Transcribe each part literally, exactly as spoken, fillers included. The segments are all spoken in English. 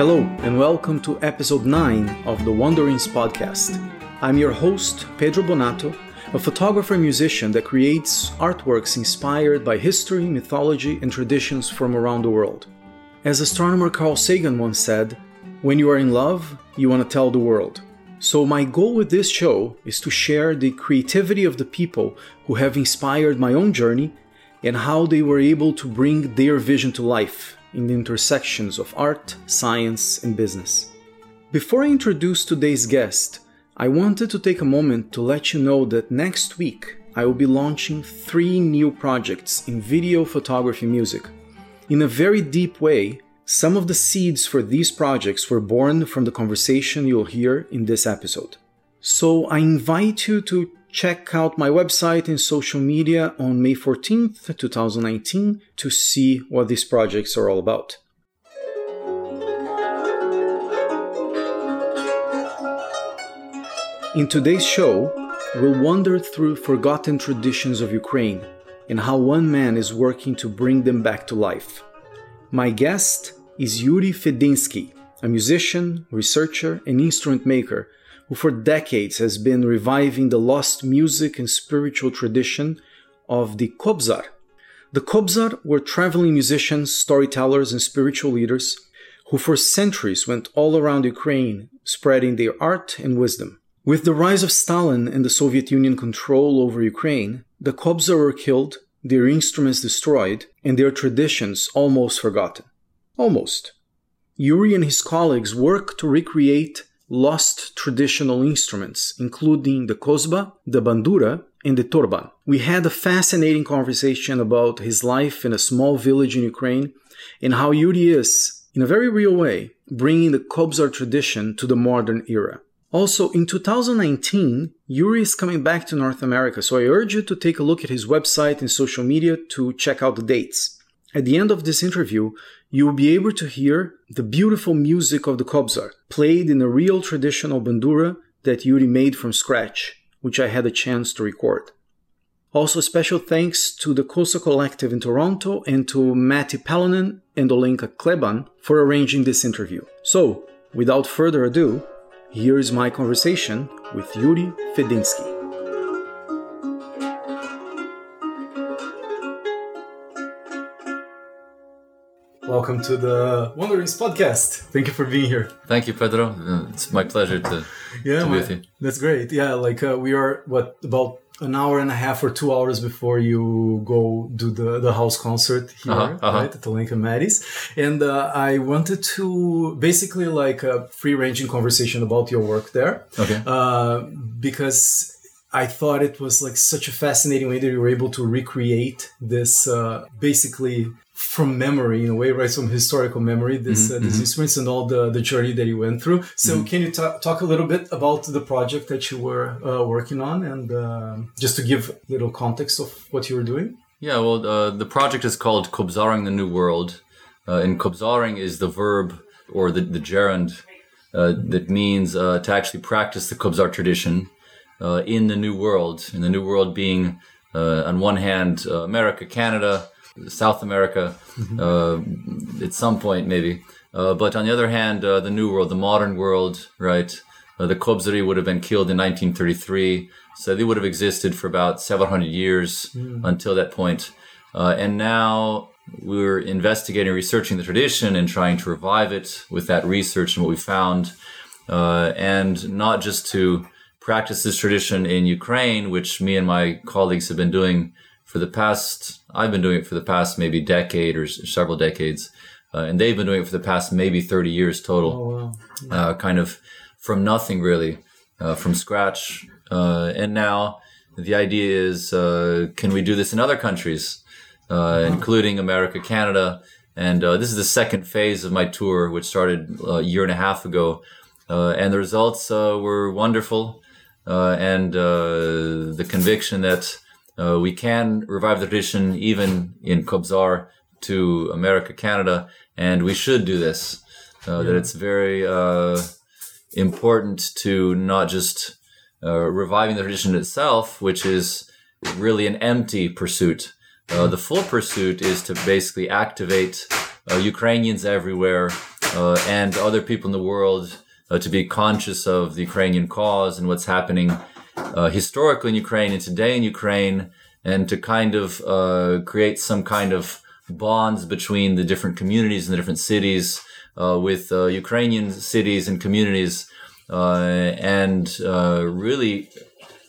Hello and welcome to episode nine of the Wanderings podcast. I'm your host, Pedro Bonato, a photographer and musician that creates artworks inspired by history, mythology, and traditions from around the world. As astronomer Carl Sagan once said, when you are in love, you want to tell the world. So my goal with this show is to share the creativity of the people who have inspired my own journey and how they were able to bring their vision to life in the intersections of art, science, and business. Before I introduce today's guest, I wanted to take a moment to let you know that next week I will be launching three new projects in video, photography, music. In a very deep way, some of the seeds for these projects were born from the conversation you'll hear in this episode. So I invite you to check out my website and social media on May fourteenth, twenty nineteen to see what these projects are all about. In today's show, we'll wander through forgotten traditions of Ukraine and how one man is working to bring them back to life. My guest is Yuri Fedinsky, a musician, researcher, and instrument maker who for decades has been reviving the lost music and spiritual tradition of the Kobzar. The Kobzar were traveling musicians, storytellers, and spiritual leaders who for centuries went all around Ukraine, spreading their art and wisdom. With the rise of Stalin and the Soviet Union control over Ukraine, the Kobzar were killed, their instruments destroyed, and their traditions almost forgotten. Almost. Yuri and his colleagues work to recreate lost traditional instruments, including the kozba, the bandura, and the torban. We had a fascinating conversation about his life in a small village in Ukraine and how Yuri is, in a very real way, bringing the Kobzar tradition to the modern era. Also, in two thousand nineteen, Yuri is coming back to North America, so I urge you to take a look at his website and social media to check out the dates. At the end of this interview, you will be able to hear the beautiful music of the Kobzar, played in a real traditional bandura that Yuri made from scratch, which I had a chance to record. Also, special thanks to the COSA Collective in Toronto and to Matty Palanen and Olenka Kleban for arranging this interview. So, without further ado, here is my conversation with Yuri Fedinsky. Welcome to the Wanderings podcast. Thank you for being here. Thank you, Pedro. It's my pleasure to, yeah, to be with you. That's great. Yeah, like uh, we are, what, about an hour and a half or two hours before you go do the, the house concert here, uh-huh, uh-huh. right, at the Lincoln Maddy's. And uh, I wanted to basically like a free-ranging conversation about your work there. Okay. Uh, because I thought it was like such a fascinating way that you were able to recreate this uh, basically from memory, in a way, right? From historical memory, this, mm-hmm. uh, these instruments and all the, the journey that you went through. So mm-hmm. can you ta- talk a little bit about the project that you were uh, working on and uh, just to give a little context of what you were doing? Yeah, well, uh, the project is called Kobzaring the New World. Uh, and Kobzaring is the verb or the, the gerund uh, that means uh, to actually practice the Kobzar tradition uh, in the New World. In the New World being, uh, on one hand, uh, America, Canada, South America, mm-hmm. uh, at some point maybe. Uh, but on the other hand, uh, the new world, the modern world, right? Uh, the Kobzari would have been killed in nineteen thirty-three. So they would have existed for about seven hundred years mm. until that point. Uh, and now we're investigating, researching the tradition and trying to revive it with that research and what we found. Uh, and not just to practice this tradition in Ukraine, which me and my colleagues have been doing for the past, I've been doing it for the past maybe decade or several decades, uh, and they've been doing it for the past maybe thirty years total, oh, wow. yeah. uh, kind of from nothing really, uh, from scratch. Uh, and now the idea is, uh, can we do this in other countries, uh, wow. including America, Canada? And uh, this is the second phase of my tour, which started a year and a half ago. Uh, and the results uh, were wonderful. Uh, and uh, the conviction that Uh, we can revive the tradition even in Kobzar to America, Canada, and we should do this. Uh, yeah. That it's very uh, important to not just uh, reviving the tradition itself, which is really an empty pursuit. Uh, the full pursuit is to basically activate uh, Ukrainians everywhere uh, and other people in the world uh, to be conscious of the Ukrainian cause and what's happening uh, historically in Ukraine and today in Ukraine, and to kind of uh, create some kind of bonds between the different communities and the different cities uh, with uh, Ukrainian cities and communities uh, and uh, really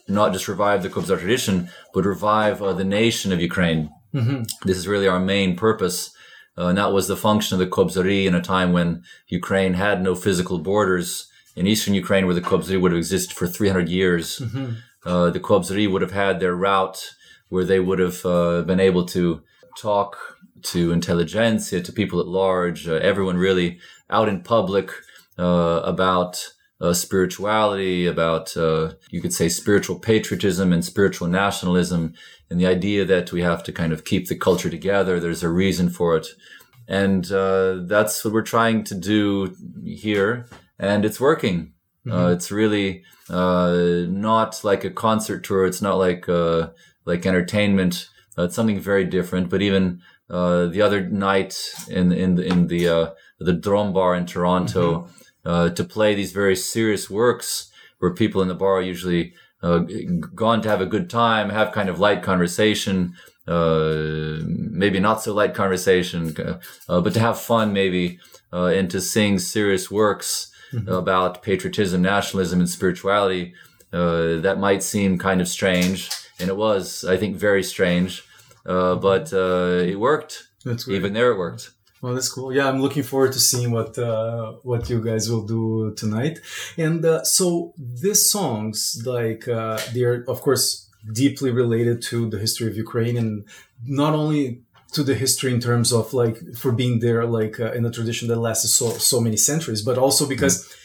not just revive the Kobzar tradition, but revive uh, the nation of Ukraine. Mm-hmm. This is really our main purpose. Uh, and that was the function of the Kobzari in a time when Ukraine had no physical borders. In eastern Ukraine, where the Kobzari would have existed for three hundred years, mm-hmm. uh, the Kobzari would have had their route where they would have uh, been able to talk to intelligentsia, to people at large, uh, everyone really out in public uh, about uh, spirituality, about, uh, you could say, spiritual patriotism and spiritual nationalism, and the idea that we have to kind of keep the culture together. There's a reason for it. And uh, that's what we're trying to do here. And it's working. Mm-hmm. Uh, it's really uh, not like a concert tour. It's not like uh, like entertainment. Uh, it's something very different. But even uh, the other night in in in the uh, the Drom Bar in Toronto, mm-hmm. uh, to play these very serious works where people in the bar are usually uh, gone to have a good time, have kind of light conversation, uh, maybe not so light conversation, uh, but to have fun maybe, uh, and to sing serious works mm-hmm. about patriotism, nationalism, and spirituality. Uh, that might seem kind of strange. And it was, I think, very strange, uh, but uh, it worked. That's great. Even there, it worked. Well, that's cool. Yeah, I'm looking forward to seeing what uh, what you guys will do tonight. And uh, so these songs, like uh, they are, of course, deeply related to the history of Ukraine, and not only to the history in terms of like for being there, like uh, in a tradition that lasted so so many centuries, but also because. Mm-hmm.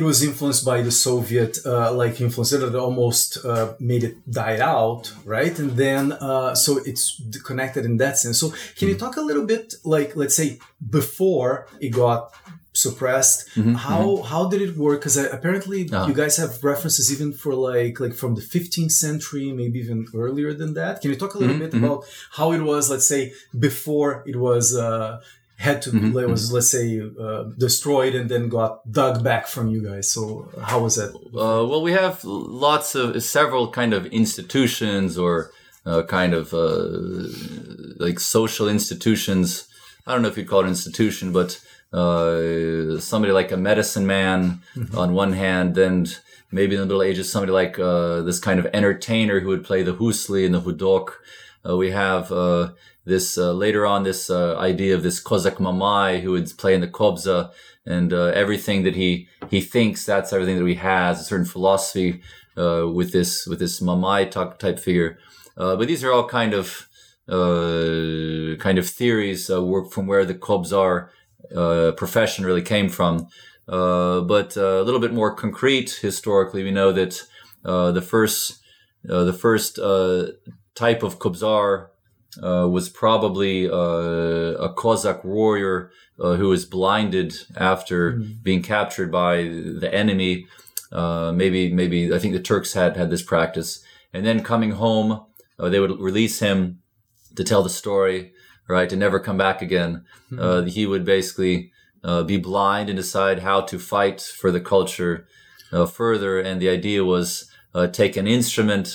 It was influenced by the Soviet, uh, like influence that almost uh, made it die out, right? And then, uh, so it's connected in that sense. So can you talk a little bit, like, let's say, before it got suppressed, mm-hmm, how mm-hmm. how did it work? Because apparently uh-huh. you guys have references even for like like from the fifteenth century, maybe even earlier than that. Can you talk a little mm-hmm, bit mm-hmm. about how it was, let's say, before it was... Uh, had to mm-hmm. it was let's say uh, destroyed and then got dug back from you guys. So how was that? Uh, well, we have lots of several kind of institutions or uh, kind of uh, like social institutions. I don't know if you'd call it an institution, but uh, somebody like a medicine man mm-hmm. on one hand, and maybe in the Middle Ages somebody like uh, this kind of entertainer who would play the husli and the hudok. Uh, we have uh, this uh, later on this uh, idea of this Kozak mamai who would play in the Kobza, and uh, everything that he he thinks, that's everything that he has, a certain philosophy uh, with this with this mamai type figure. Uh, but these are all kind of uh, kind of theories uh, from where the Kobzar uh, profession really came from. Uh, but uh, a little bit more concrete historically, we know that uh, the first uh, the first uh, type of Kobzar uh, was probably uh, a Cossack warrior uh, who was blinded after mm-hmm. being captured by the enemy. Uh, maybe, maybe I think the Turks had had this practice. And then coming home, uh, they would release him to tell the story, right? To never come back again. Mm-hmm. Uh, he would basically uh, be blind and decide how to fight for the culture uh, further. And the idea was uh, take an instrument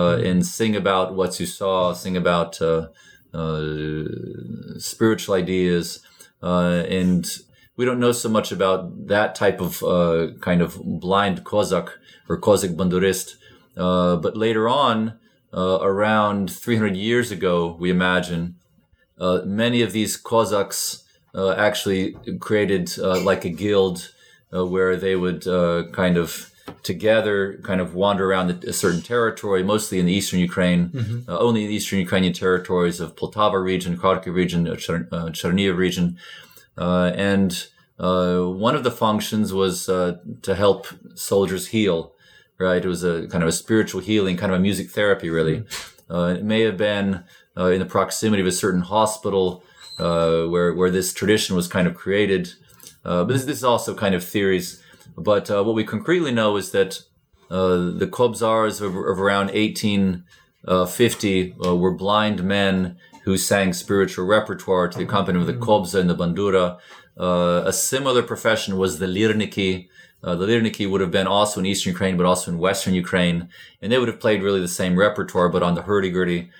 Uh, and sing about what you saw, sing about uh, uh, spiritual ideas. Uh, and we don't know so much about that type of uh, kind of blind Cossack or Cossack Bandurist. Uh, but later on, uh, around three hundred years ago, we imagine, uh, many of these Cossacks uh, actually created uh, like a guild uh, where they would uh, kind of together kind of wander around a certain territory, mostly in the eastern Ukraine, mm-hmm. uh, only in the eastern Ukrainian territories of Poltava region, Kharkiv region, uh, Chern- uh, Chernihiv region. Uh, and uh, one of the functions was uh, to help soldiers heal, right? It was a kind of a spiritual healing, kind of a music therapy, really. Mm-hmm. Uh, it may have been uh, in the proximity of a certain hospital uh, where, where this tradition was kind of created. Uh, but this, this is also kind of theories. But uh, what we concretely know is that uh, the Kobzars of, of around eighteen fifty uh, were blind men who sang spiritual repertoire to the accompaniment of the Kobza and the Bandura. Uh, a similar profession was the Lirniki. Uh, the Lirniki would have been also in eastern Ukraine, but also in western Ukraine. And they would have played really the same repertoire, but on the hurdy-gurdy.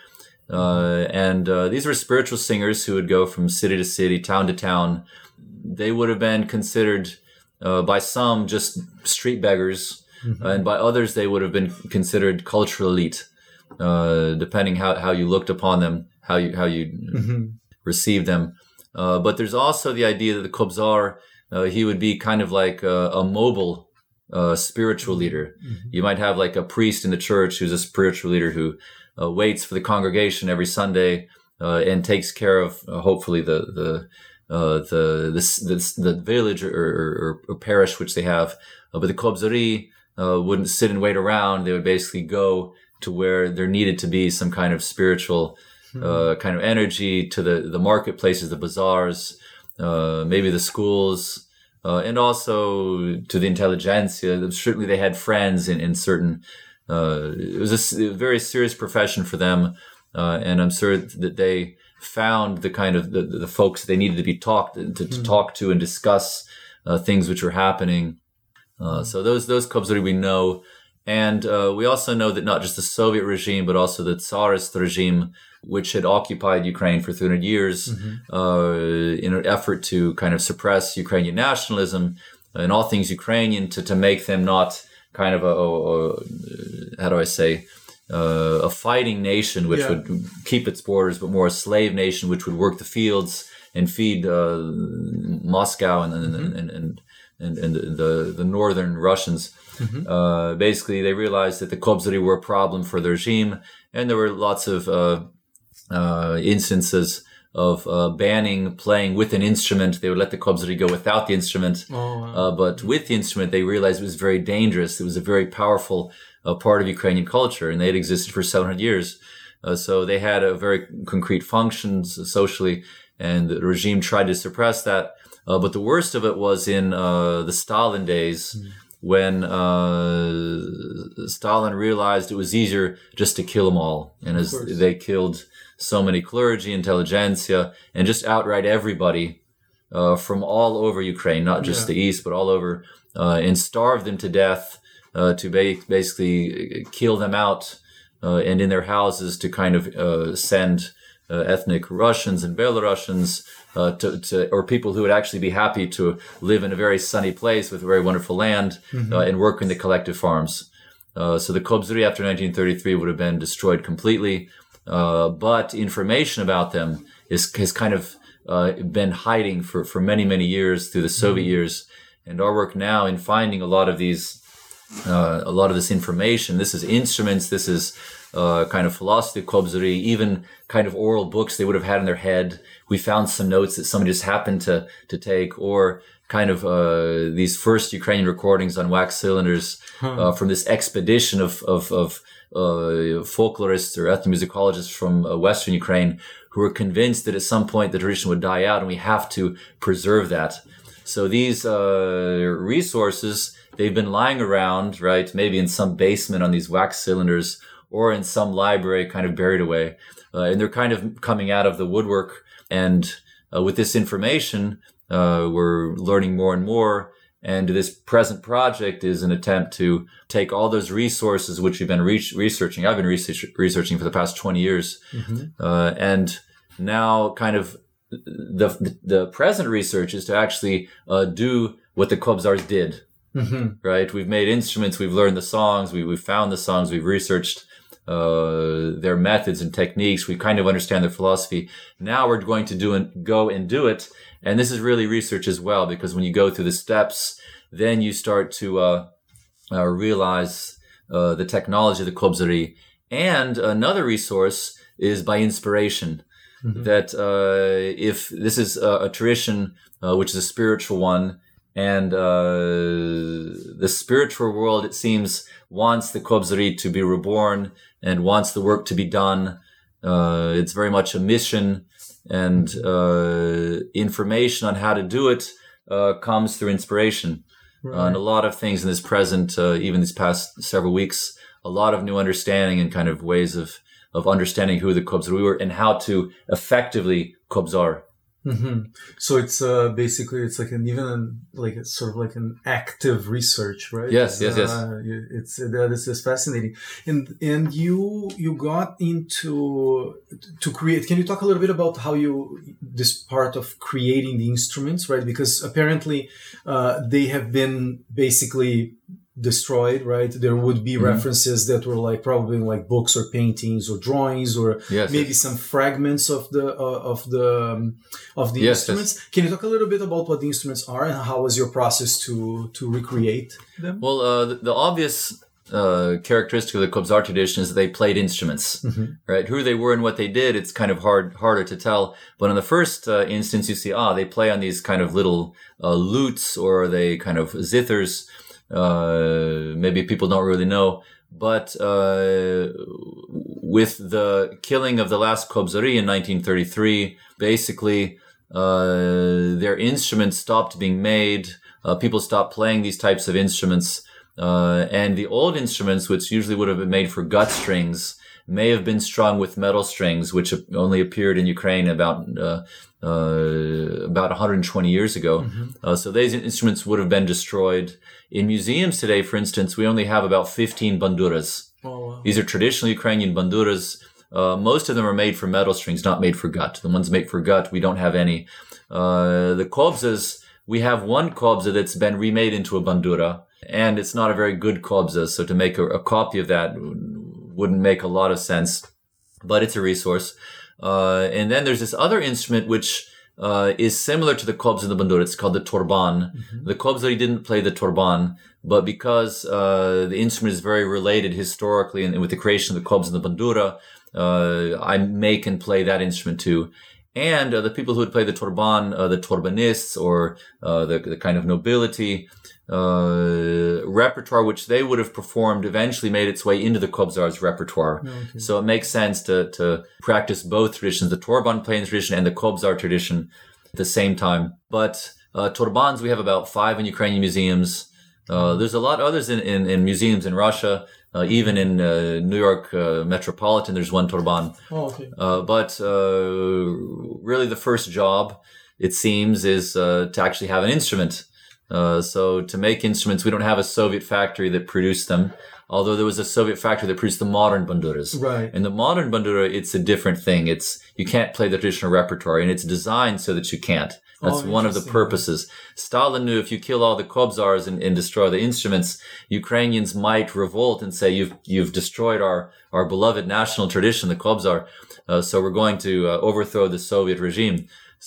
Uh, and uh, these were spiritual singers who would go from city to city, town to town. They would have been considered uh, by some just street beggars, mm-hmm. uh, and by others they would have been considered cultural elite, uh, depending how, how you looked upon them, how you how you mm-hmm. received them. Uh, but there's also the idea that the Kobzar, uh, he would be kind of like a, a mobile uh, spiritual leader. Mm-hmm. You might have like a priest in the church who's a spiritual leader who uh, waits for the congregation every Sunday uh, and takes care of uh, hopefully the the Uh, the, the the village or, or, or parish which they have, uh, but the Kobzari uh, wouldn't sit and wait around. They would basically go to where there needed to be some kind of spiritual uh, kind of energy, to the, the marketplaces, the bazaars, uh, maybe the schools, uh, and also to the intelligentsia. Certainly they had friends in, in certain, uh, it was a very serious profession for them, uh, and I'm sure that they found the kind of the, the folks they needed to be talked to, to mm. talk to and discuss uh, things which were happening. Uh, so those those Kobzari we know, and uh, we also know that not just the Soviet regime but also the Tsarist regime, which had occupied Ukraine for three hundred years, mm-hmm. uh, in an effort to kind of suppress Ukrainian nationalism and all things Ukrainian, to to make them not kind of a, a, a how do I say. Uh, a fighting nation which yeah. would keep its borders, but more a slave nation which would work the fields and feed uh, Moscow and and, mm-hmm. and and and and the the northern Russians. Mm-hmm. Uh, basically, they realized that the Kobzari were a problem for the regime, and there were lots of uh, uh, instances of uh, banning playing with an instrument. They would let the Kobzari go without the instrument, oh, wow. uh, but with the instrument, they realized it was very dangerous. It was a very powerful a part of Ukrainian culture, and they had existed for seven hundred years. Uh, so they had a very concrete functions socially, and the regime tried to suppress that. Uh, but the worst of it was in uh, the Stalin days, mm. when uh, Stalin realized it was easier just to kill them all. And as they killed so many clergy, intelligentsia, and just outright everybody uh, from all over Ukraine, not just yeah. the east, but all over, uh, and starved them to death. Uh, to ba- basically kill them out, uh, and in their houses to kind of uh, send uh, ethnic Russians and Belarusians uh, to, to, or people who would actually be happy to live in a very sunny place with very wonderful land, mm-hmm. uh, and work in the collective farms. Uh, so the Kobzari after nineteen thirty-three would have been destroyed completely, uh, but information about them is has kind of uh, been hiding for, for many, many years through the Soviet mm-hmm. years. And our work now in finding a lot of these Uh, a lot of this information, this is instruments, this is uh, kind of philosophy of Kobzari, even kind of oral books they would have had in their head. We found some notes that somebody just happened to to take, or kind of uh, these first Ukrainian recordings on wax cylinders huh. uh, from this expedition of, of, of uh, folklorists or ethnomusicologists from uh, Western Ukraine who were convinced that at some point the tradition would die out and we have to preserve that. So these uh, resources, they've been lying around, right? Maybe in some basement on these wax cylinders or in some library kind of buried away. Uh, and they're kind of coming out of the woodwork. And uh, with this information, uh, we're learning more and more. And this present project is an attempt to take all those resources which we've been re- researching. I've been research- researching for the past twenty years. Mm-hmm. Uh, and now kind of the, the present research is to actually uh, do what the Kobzars did. Mm-hmm. Right, we've made instruments, we've learned the songs, we, we've found the songs, we've researched uh, their methods and techniques, we kind of understand their philosophy. Now we're going to do and go and do it, and this is really research as well, because when you go through the steps, then you start to uh, uh, realize uh, the technology of the Kobzari. And another resource is by inspiration. Mm-hmm. That uh, if this is a, a tradition uh, which is a spiritual one. And uh, the spiritual world, it seems, wants the Kobzari to be reborn and wants the work to be done. Uh, it's very much a mission, and uh, information on how to do it uh, comes through inspiration. Right. Uh, and a lot of things in this present, uh, even these past several weeks, a lot of new understanding and kind of ways of of understanding who the Kobzar were and how to effectively Kobzar. Mm-hmm. So it's uh, basically it's like an even an, like it's sort of like an active research, right? Yes, yes, yes. Uh, it's that is is fascinating, and and you you got into to create. Can you talk a little bit about how you this part of creating the instruments, right? Because apparently uh, they have been basically destroyed, right? There would be references mm-hmm. that were like probably like books or paintings or drawings or yes, maybe yes. some fragments of the uh, of the um, of the yes, instruments. Yes. Can you talk a little bit about what the instruments are and how was your process to to recreate them? Well, uh, the, the obvious uh, characteristic of the Kobzar tradition is that they played instruments, mm-hmm. right? Who they were and what they did, it's kind of hard harder to tell. But in the first uh, instance, you see, ah, they play on these kind of little uh, lutes or they kind of zithers. Uh, maybe people don't really know, but uh, with the killing of the last Kobzari in nineteen thirty-three, basically uh, their instruments stopped being made. Uh, people stopped playing these types of instruments, uh, and the old instruments, which usually would have been made for gut strings, may have been strung with metal strings, which only appeared in Ukraine about uh, uh, about one hundred twenty years ago. Mm-hmm. Uh, so these instruments would have been destroyed. In museums today, for instance, we only have about fifteen banduras. Oh, wow. These are traditional Ukrainian banduras. Uh, most of them are made for metal strings, not made for gut. The ones made for gut, we don't have any. Uh, the kobzas, we have one kobza that's been remade into a bandura, and it's not a very good kobza. So to make a, a copy of that wouldn't make a lot of sense, but it's a resource. Uh, and then there's this other instrument which uh, is similar to the kobza and the bandura. It's called the torban. Mm-hmm. The Kobzari didn't play the torban, but because uh, the instrument is very related historically and, and with the creation of the kobza and the bandura, uh, I make and play that instrument too. And uh, the people who would play the torban, uh, the torbanists or uh, the, the kind of nobility, Uh, repertoire which they would have performed eventually made its way into the Kobzar's repertoire. Okay. So it makes sense to, to practice both traditions, the Torban playing tradition and the Kobzar tradition at the same time. But uh, Torbans, we have about five in Ukrainian museums. Uh, there's a lot of others in, in, in museums in Russia. Uh, even in uh, New York uh, Metropolitan, there's one Torban. Oh, okay. uh, but uh, really the first job, it seems, is uh, to actually have an instrument. Uh, so to make instruments, we don't have a Soviet factory that produced them, although there was a Soviet factory that produced the modern banduras. Right. And the modern bandura, it's a different thing. It's you can't play the traditional repertoire, and it's designed so that you can't. That's oh, one of the purposes. Stalin knew if you kill all the Kobzars and, and destroy the instruments, Ukrainians might revolt and say, you've you've destroyed our, our beloved national tradition, the Kobzar, uh, so we're going to uh, overthrow the Soviet regime.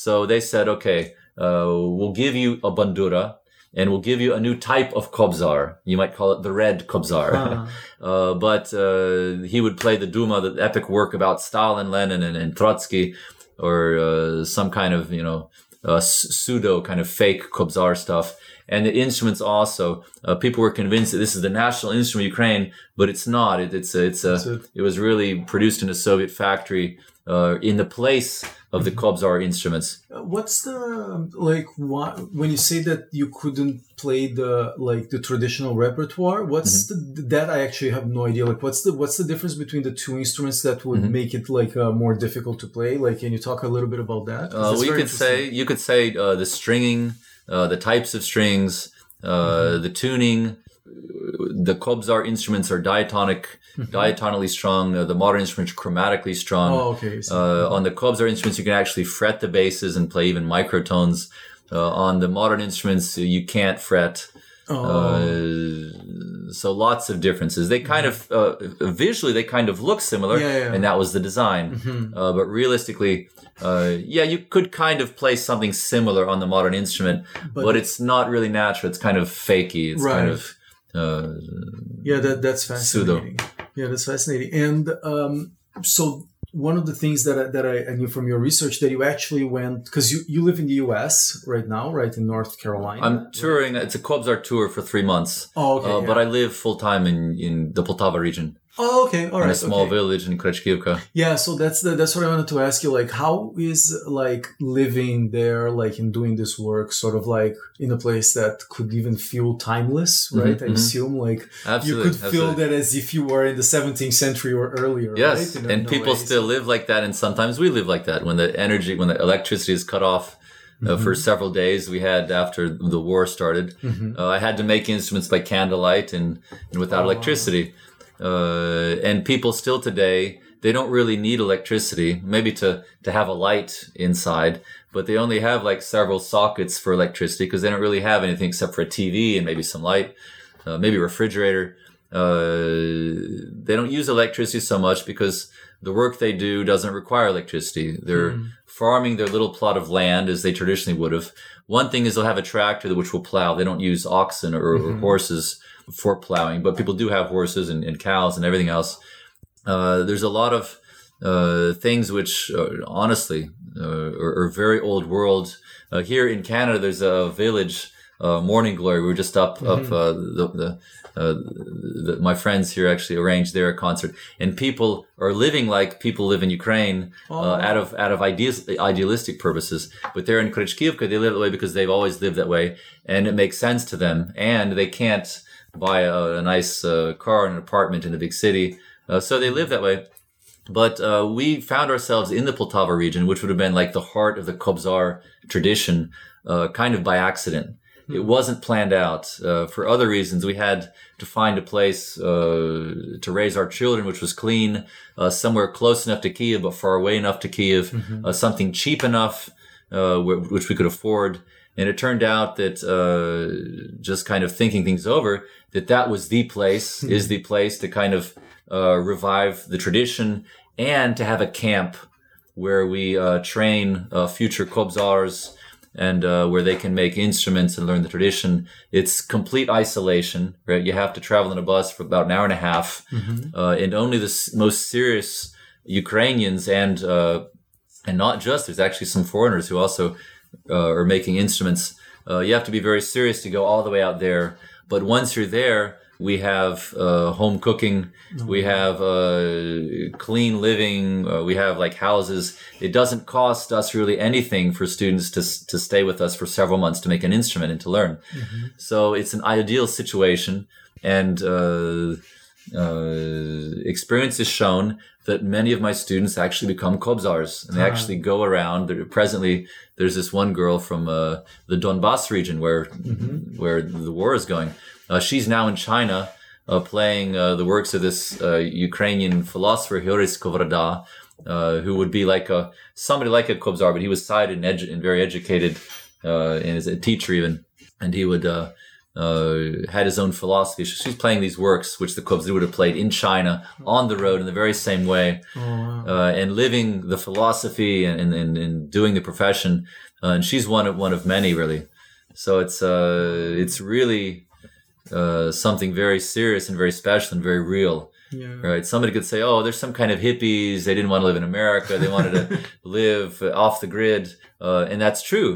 So they said, okay, uh, we'll give you a bandura, and we'll give you a new type of Kobzar. You might call it the Red Kobzar. Huh. uh, but uh, he would play the Duma, the epic work about Stalin, Lenin, and, and Trotsky, or uh, some kind of, you know, uh, pseudo kind of fake Kobzar stuff. And the instruments also, uh, people were convinced that this is the national instrument of Ukraine, but it's not. It, it's a, it's a, it. it was really produced in a Soviet factory uh, in the place of the Kobzar instruments. What's the, like, what, when you say that you couldn't play the, like, the traditional repertoire, what's mm-hmm. the, that I actually have no idea. Like, what's the, what's the difference between the two instruments that would mm-hmm. make it, like, uh, more difficult to play? Like, can you talk a little bit about that? Uh, well, you could say, you could say uh, the stringing, uh, the types of strings, uh, mm-hmm. the tuning. The Kobzar instruments are diatonic, mm-hmm. diatonally strung. Uh, the modern instruments are chromatically strung. Oh, okay. So, uh, on the Kobzar instruments, you can actually fret the basses and play even microtones. Uh, on the modern instruments, you can't fret. Oh. Uh, so lots of differences. They kind mm-hmm. of, uh, visually, they kind of look similar, yeah, yeah. and that was the design. Mm-hmm. Uh, but realistically, uh, yeah, you could kind of play something similar on the modern instrument, but, but it's not really natural. It's kind of fakey. It's right. kind of... Uh, yeah, that that's fascinating. Pseudo. Yeah, that's fascinating. And um, so one of the things that I, that I, I knew from your research that you actually went because you, you live in the U S right now, right in North Carolina. I'm touring. Right? It's a Kobzar tour for three months. Oh, okay. Uh, yeah. But I live full time in, in the Poltava region. Oh, okay. All right. In a small okay. village in Krychkivka. Yeah. So that's the, that's what I wanted to ask you. Like, how is like living there, like in doing this work, sort of like in a place that could even feel timeless, right? Mm-hmm. I assume like absolutely, you could feel absolutely. that as if you were in the seventeenth century or earlier. Yes. Right? You know, and people ways. still live like that. And sometimes we live like that when the energy, when the electricity is cut off. Uh, mm-hmm. For several days we had after the war started, mm-hmm. uh, I had to make instruments by candlelight and, and without oh, electricity. Uh, and people still today, they don't really need electricity, maybe to, to have a light inside, but they only have like several sockets for electricity because they don't really have anything except for a T V and maybe some light, uh, maybe a refrigerator. Uh, they don't use electricity so much because the work they do doesn't require electricity. They're mm. farming their little plot of land as they traditionally would have. One thing is they'll have a tractor which will plow. They don't use oxen or, mm-hmm. or horses for plowing, but people do have horses and, and cows and everything else. Uh, there's a lot of uh, things which, uh, honestly, uh, are, are very old world. Uh, here in Canada, there's a village, uh, Morning Glory. We were just up, mm-hmm. up uh, the... the Uh, the, my friends here actually arranged their concert, and people are living like people live in Ukraine, oh. uh, out of out of ideas, idealistic purposes. But they're in Krychkivka, they live that way because they've always lived that way, and it makes sense to them. And they can't buy a, a nice uh, car and an apartment in a big city, uh, so they live that way. But uh, we found ourselves in the Poltava region, which would have been like the heart of the Kobzar tradition, uh, kind of by accident. It wasn't planned out. Uh, for other reasons, we had to find a place uh, to raise our children, which was clean, uh, somewhere close enough to Kyiv, but far away enough to Kyiv, mm-hmm. uh, something cheap enough, uh, wh- which we could afford. And it turned out that uh, just kind of thinking things over, that that was the place, is the place to kind of uh, revive the tradition and to have a camp where we uh, train uh, future Kobzars, and uh, where they can make instruments and learn the tradition. It's complete isolation, right? You have to travel in a bus for about an hour and a half, mm-hmm. uh, and only the s- most serious Ukrainians and uh, and not just, there's actually some foreigners who also uh, are making instruments. Uh, you have to be very serious to go all the way out there. But once you're there, we have uh, home cooking, mm-hmm. we have uh, clean living, uh, we have like houses. It doesn't cost us really anything for students to to stay with us for several months to make an instrument and to learn. Mm-hmm. So it's an ideal situation, and uh, uh, experience has shown that many of my students actually become Kobzars, and they uh-huh. actually go around. They're, presently, there's this one girl from uh, the Donbas region where mm-hmm. where the war is going. Uh, she's now in China uh, playing uh, the works of this uh, Ukrainian philosopher, Hyoris Kovrada, uh, who would be like a somebody like a Kobzar, but he was sighted and, edu- and very educated uh, and is a teacher even. And he would uh, uh, had his own philosophy. She's playing these works, which the Kobzar would have played in China, on the road in the very same way, oh, wow. uh, and living the philosophy and, and, and doing the profession. Uh, and she's one of, one of many, really. So it's uh, it's really... Uh, something very serious and very special and very real, yeah. right? Somebody could say, "Oh, there's some kind of hippies. They didn't want to live in America. They wanted to live off the grid," uh, and that's true.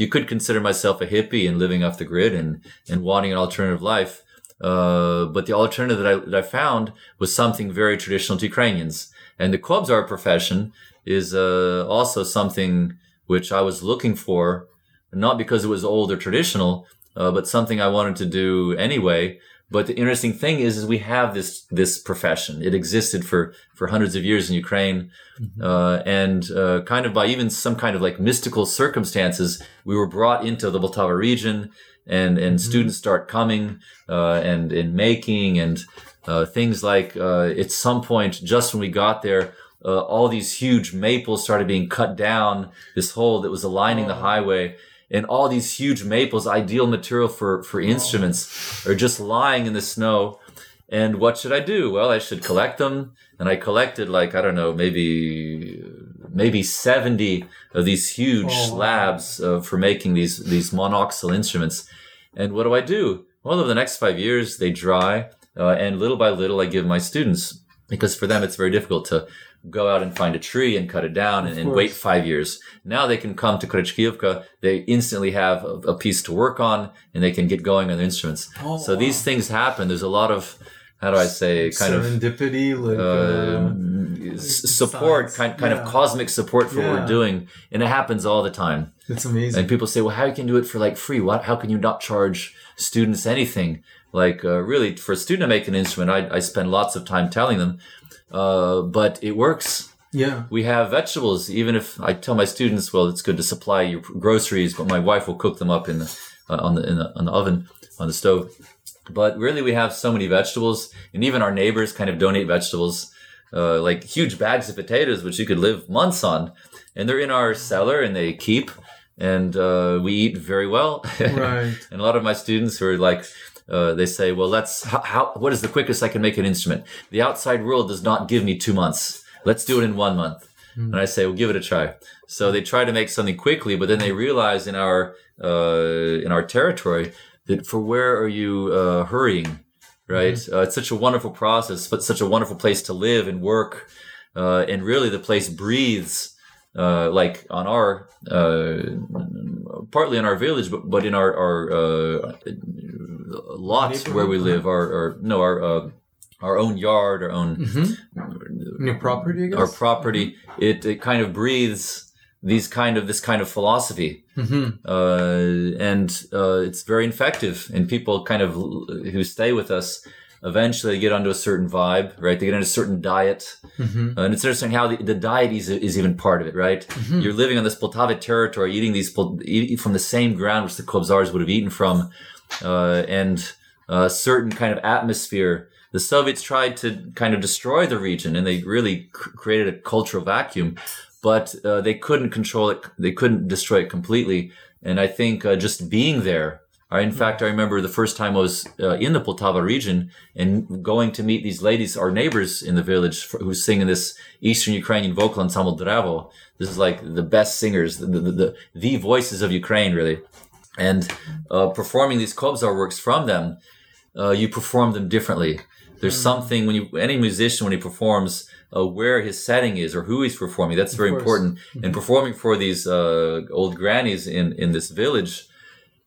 You could consider myself a hippie and living off the grid and and wanting an alternative life. Uh, but the alternative that I, that I found was something very traditional to Ukrainians, and the Kobzar profession is uh, also something which I was looking for, not because it was old or traditional. Uh, but something I wanted to do anyway. But the interesting thing is, is we have this, this profession. It existed for, for hundreds of years in Ukraine. Mm-hmm. Uh, and, uh, kind of by even some kind of like mystical circumstances, we were brought into the Poltava region and, and mm-hmm. students start coming, uh, and, and making and, uh, things like, uh, at some point, just when we got there, uh, all these huge maples started being cut down, this hole that was aligning oh. the highway. And all these huge maples, ideal material for, for instruments, are just lying in the snow. And what should I do? Well, I should collect them. And I collected like, I don't know, maybe, maybe seventy of these huge oh, slabs uh, for making these, these monoxyl instruments. And what do I do? Well, over the next five years, they dry. Uh, and little by little, I give my students, because for them, it's very difficult to go out and find a tree and cut it down and, and wait five years. Now they can come to Krychkivka. They instantly have a, a piece to work on and they can get going on their instruments. Oh, so wow. These things happen. There's a lot of how do I say, kind serendipity, of serendipity, like uh, uh, s- support, science. kind kind yeah. of cosmic support for yeah. what we're doing, and it happens all the time. It's amazing. And people say, "Well, how can you do it for like free? What? How can you not charge students anything?" Like uh, really, for a student to make an instrument, I, I spend lots of time telling them, uh, but it works. Yeah, we have vegetables. Even if I tell my students, "Well, it's good to supply your groceries," but my wife will cook them up in the, uh, on the in the, on the oven on the stove. But really, we have so many vegetables, and even our neighbors kind of donate vegetables, uh, like huge bags of potatoes, which you could live months on. And they're in our cellar, and they keep, and uh, we eat very well. Right. And a lot of my students who are like, uh, they say, well, let's, how, how, what is the quickest I can make an instrument? The outside world does not give me two months. Let's do it in one month. Mm. And I say, well, give it a try. So they try to make something quickly, but then they realize in our uh, in our territory, that for where are you uh, hurrying, right? Mm-hmm. Uh, it's such a wonderful process, but such a wonderful place to live and work. Uh, and really the place breathes, uh, like on our, uh, partly in our village, but, but in our, our uh, lot where we live, our, our no, our uh, our own yard, our own mm-hmm. New property, I guess? Our property, mm-hmm. it, it kind of breathes these kind of, this kind of philosophy. Mm-hmm. Uh, and, uh, it's very infective, and people kind of who stay with us eventually get onto a certain vibe, right? They get into a certain diet. Mm-hmm. Uh, and it's interesting how the, the diet is, is even part of it, right? Mm-hmm. You're living on this Poltava territory, eating these from the same ground, which the Kobzars would have eaten from, uh, and a certain kind of atmosphere. The Soviets tried to kind of destroy the region, and they really cr- created a cultural vacuum. But uh, they couldn't control it. They couldn't destroy it completely. And I think uh, just being there. I, in mm-hmm. fact, I remember the first time I was uh, in the Poltava region and going to meet these ladies, our neighbors in the village, for, who sing in this Eastern Ukrainian vocal ensemble Dravo. This is like the best singers, the the, the, the voices of Ukraine, really. And uh, performing these Kobzar works from them, uh, you perform them differently. There's mm-hmm. something when you any musician when he performs. Uh, where his setting is or who he's performing. That's very important. Mm-hmm. And performing for these uh, old grannies in, in this village,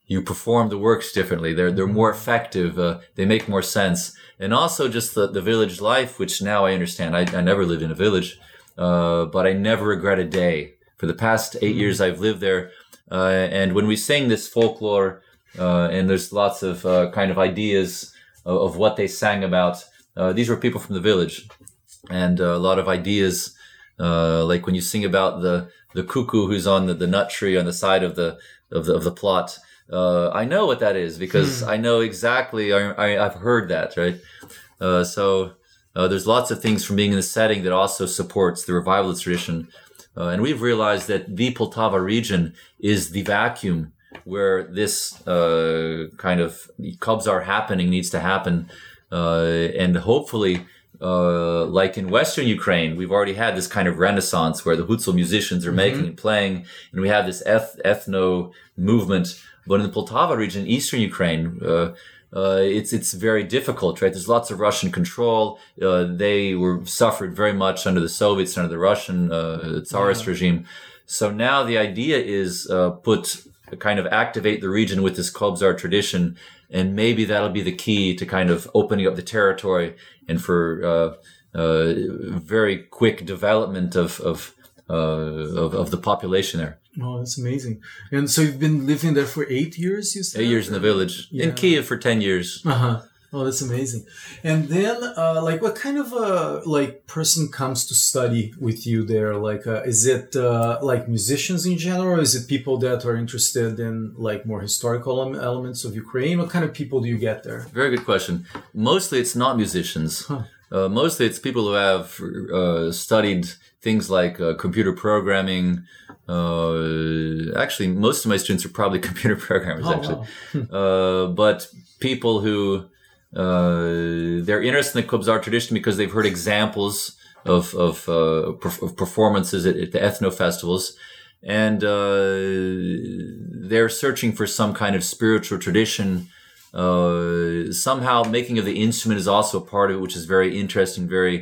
you perform the works differently. They're they're more effective. Uh, they make more sense. And also just the, the village life, which now I understand. I, I never lived in a village, uh, but I never regret a day. For the past eight mm-hmm. years I've lived there. Uh, and when we sing this folklore, uh, and there's lots of uh, kind of ideas of, of what they sang about, uh, these were people from the village. And uh, a lot of ideas, uh, like when you sing about the, the cuckoo who's on the, the nut tree on the side of the of the, of the plot, uh, I know what that is because mm. I know exactly. I, I I've heard that, right? Uh, so uh, there's lots of things from being in the setting that also supports the revivalist tradition, uh, and we've realized that the Poltava region is the vacuum where this uh, kind of Kobzar happening needs to happen, uh, and hopefully. Uh, like in Western Ukraine, we've already had this kind of renaissance where the Hutsal musicians are mm-hmm. making and playing, and we have this eth- ethno movement. But in the Poltava region, Eastern Ukraine, uh, uh, it's it's very difficult, right? There's lots of Russian control. Uh, they were suffered very much under the Soviets, under the Russian uh, Tsarist yeah. regime. So now the idea is uh, put kind of activate the region with this Kobzar tradition. And maybe that'll be the key to kind of opening up the territory and for uh, uh, very quick development of of, uh, of of the population there. Oh, that's amazing! And so you've been living there for eight years, you said? Eight years in the village yeah. in Kyiv for ten years. Uh huh. Oh, that's amazing. And then, uh, like, what kind of a like person comes to study with you there? Like, uh, is it uh, like musicians in general? Is it people that are interested in like more historical ele- elements of Ukraine? What kind of people do you get there? Very good question. Mostly, it's not musicians. Huh. Uh, mostly, it's people who have uh, studied things like uh, computer programming. Uh, actually, most of my students are probably computer programmers. Oh, actually, wow. uh, but people who Uh, they're interested in the Kobzar tradition because they've heard examples of, of, uh, per- of performances at, at the ethno festivals. And, uh, they're searching for some kind of spiritual tradition. Uh, somehow making of the instrument is also a part of it, which is very interesting, very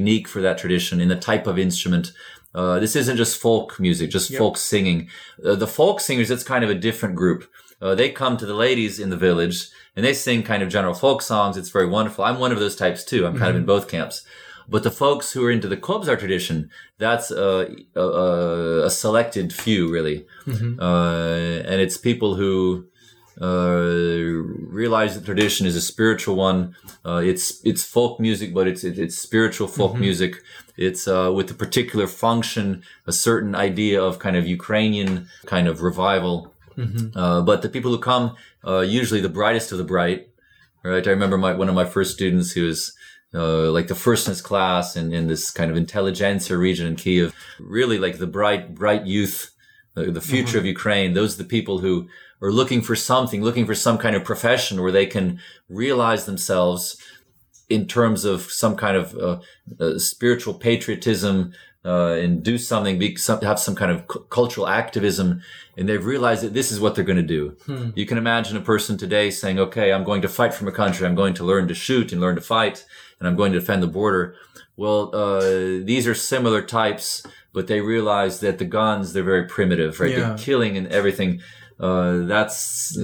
unique for that tradition in the type of instrument. Uh, this isn't just folk music, just yep. folk singing. Uh, the folk singers, that's kind of a different group. Uh, they come to the ladies in the village and they sing kind of general folk songs. It's very wonderful. I'm one of those types too. I'm kind mm-hmm. of in both camps. But the folks who are into the Kobzar tradition, that's a, a, a selected few, really. Mm-hmm. Uh, and it's people who uh, realize the tradition is a spiritual one. Uh, it's it's folk music, but it's it, it's spiritual folk mm-hmm. music. It's uh, with a particular function, a certain idea of kind of Ukrainian kind of revival. Mm-hmm. Uh, but the people who come, uh, usually the brightest of the bright, right? I remember my one of my first students who was... Uh, like the first in his class in, in this kind of intelligentsia region in Kyiv, really like the bright, bright youth, uh, the future mm-hmm. of Ukraine. Those are the people who are looking for something, looking for some kind of profession where they can realize themselves in terms of some kind of uh, uh, spiritual patriotism uh, and do something, be some, have some kind of c- cultural activism. And they've realized that this is what they're going to do. Hmm. You can imagine a person today saying, okay, I'm going to fight for my country. I'm going to learn to shoot and learn to fight. And I'm going to defend the border. Well, uh, these are similar types, but they realize that the guns, they're very primitive, right? Yeah. The killing and everything. Uh, that's, uh,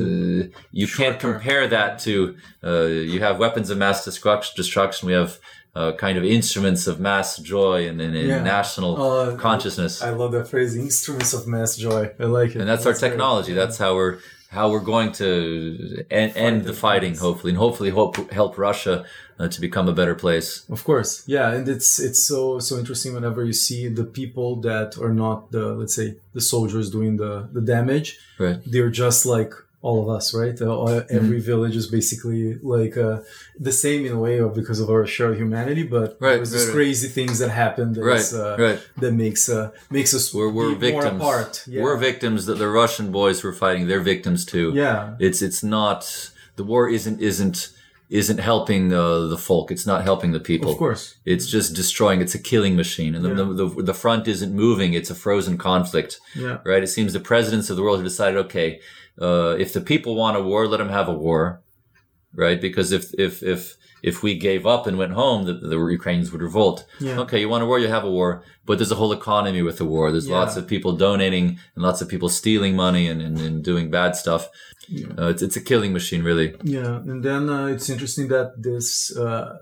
you Shorter. Can't compare that to, uh, you have weapons of mass destruction. We have, uh, kind of instruments of mass joy and, and, and yeah. national uh, consciousness. I love that phrase, instruments of mass joy. I like it. And that's, that's our technology. Great. That's how we're, how we're going to end, end the fighting, hopefully, and hopefully hope, help Russia uh, to become a better place. Of course. Yeah. And it's, it's so, so interesting whenever you see the people that are not the, let's say, the soldiers doing the, the damage. Right. They're just like all of us, right? Uh, every mm-hmm. village is basically like uh, the same in a way because of our shared humanity, but right, there's right, these right. crazy things that happen that, right, uh, right. that makes uh, makes us we're, we're victims. More apart. Yeah. We're victims that the Russian boys were fighting. They're victims too. Yeah, it's it's not the war isn't isn't isn't helping uh, the folk. It's not helping the people. Of course, it's just destroying. It's a killing machine, and the yeah. the, the, the front isn't moving. It's a frozen conflict. Yeah, right. It seems the presidents of the world have decided, okay. Uh, if the people want a war, let them have a war, right? Because if, if, if, if we gave up and went home, the, the Ukrainians would revolt. Yeah. Okay. You want a war, you have a war, but there's a whole economy with the war. There's yeah. lots of people donating and lots of people stealing money and, and, and doing bad stuff. Yeah. Uh, it's, it's a killing machine, really. Yeah. And then, uh, it's interesting that this, uh,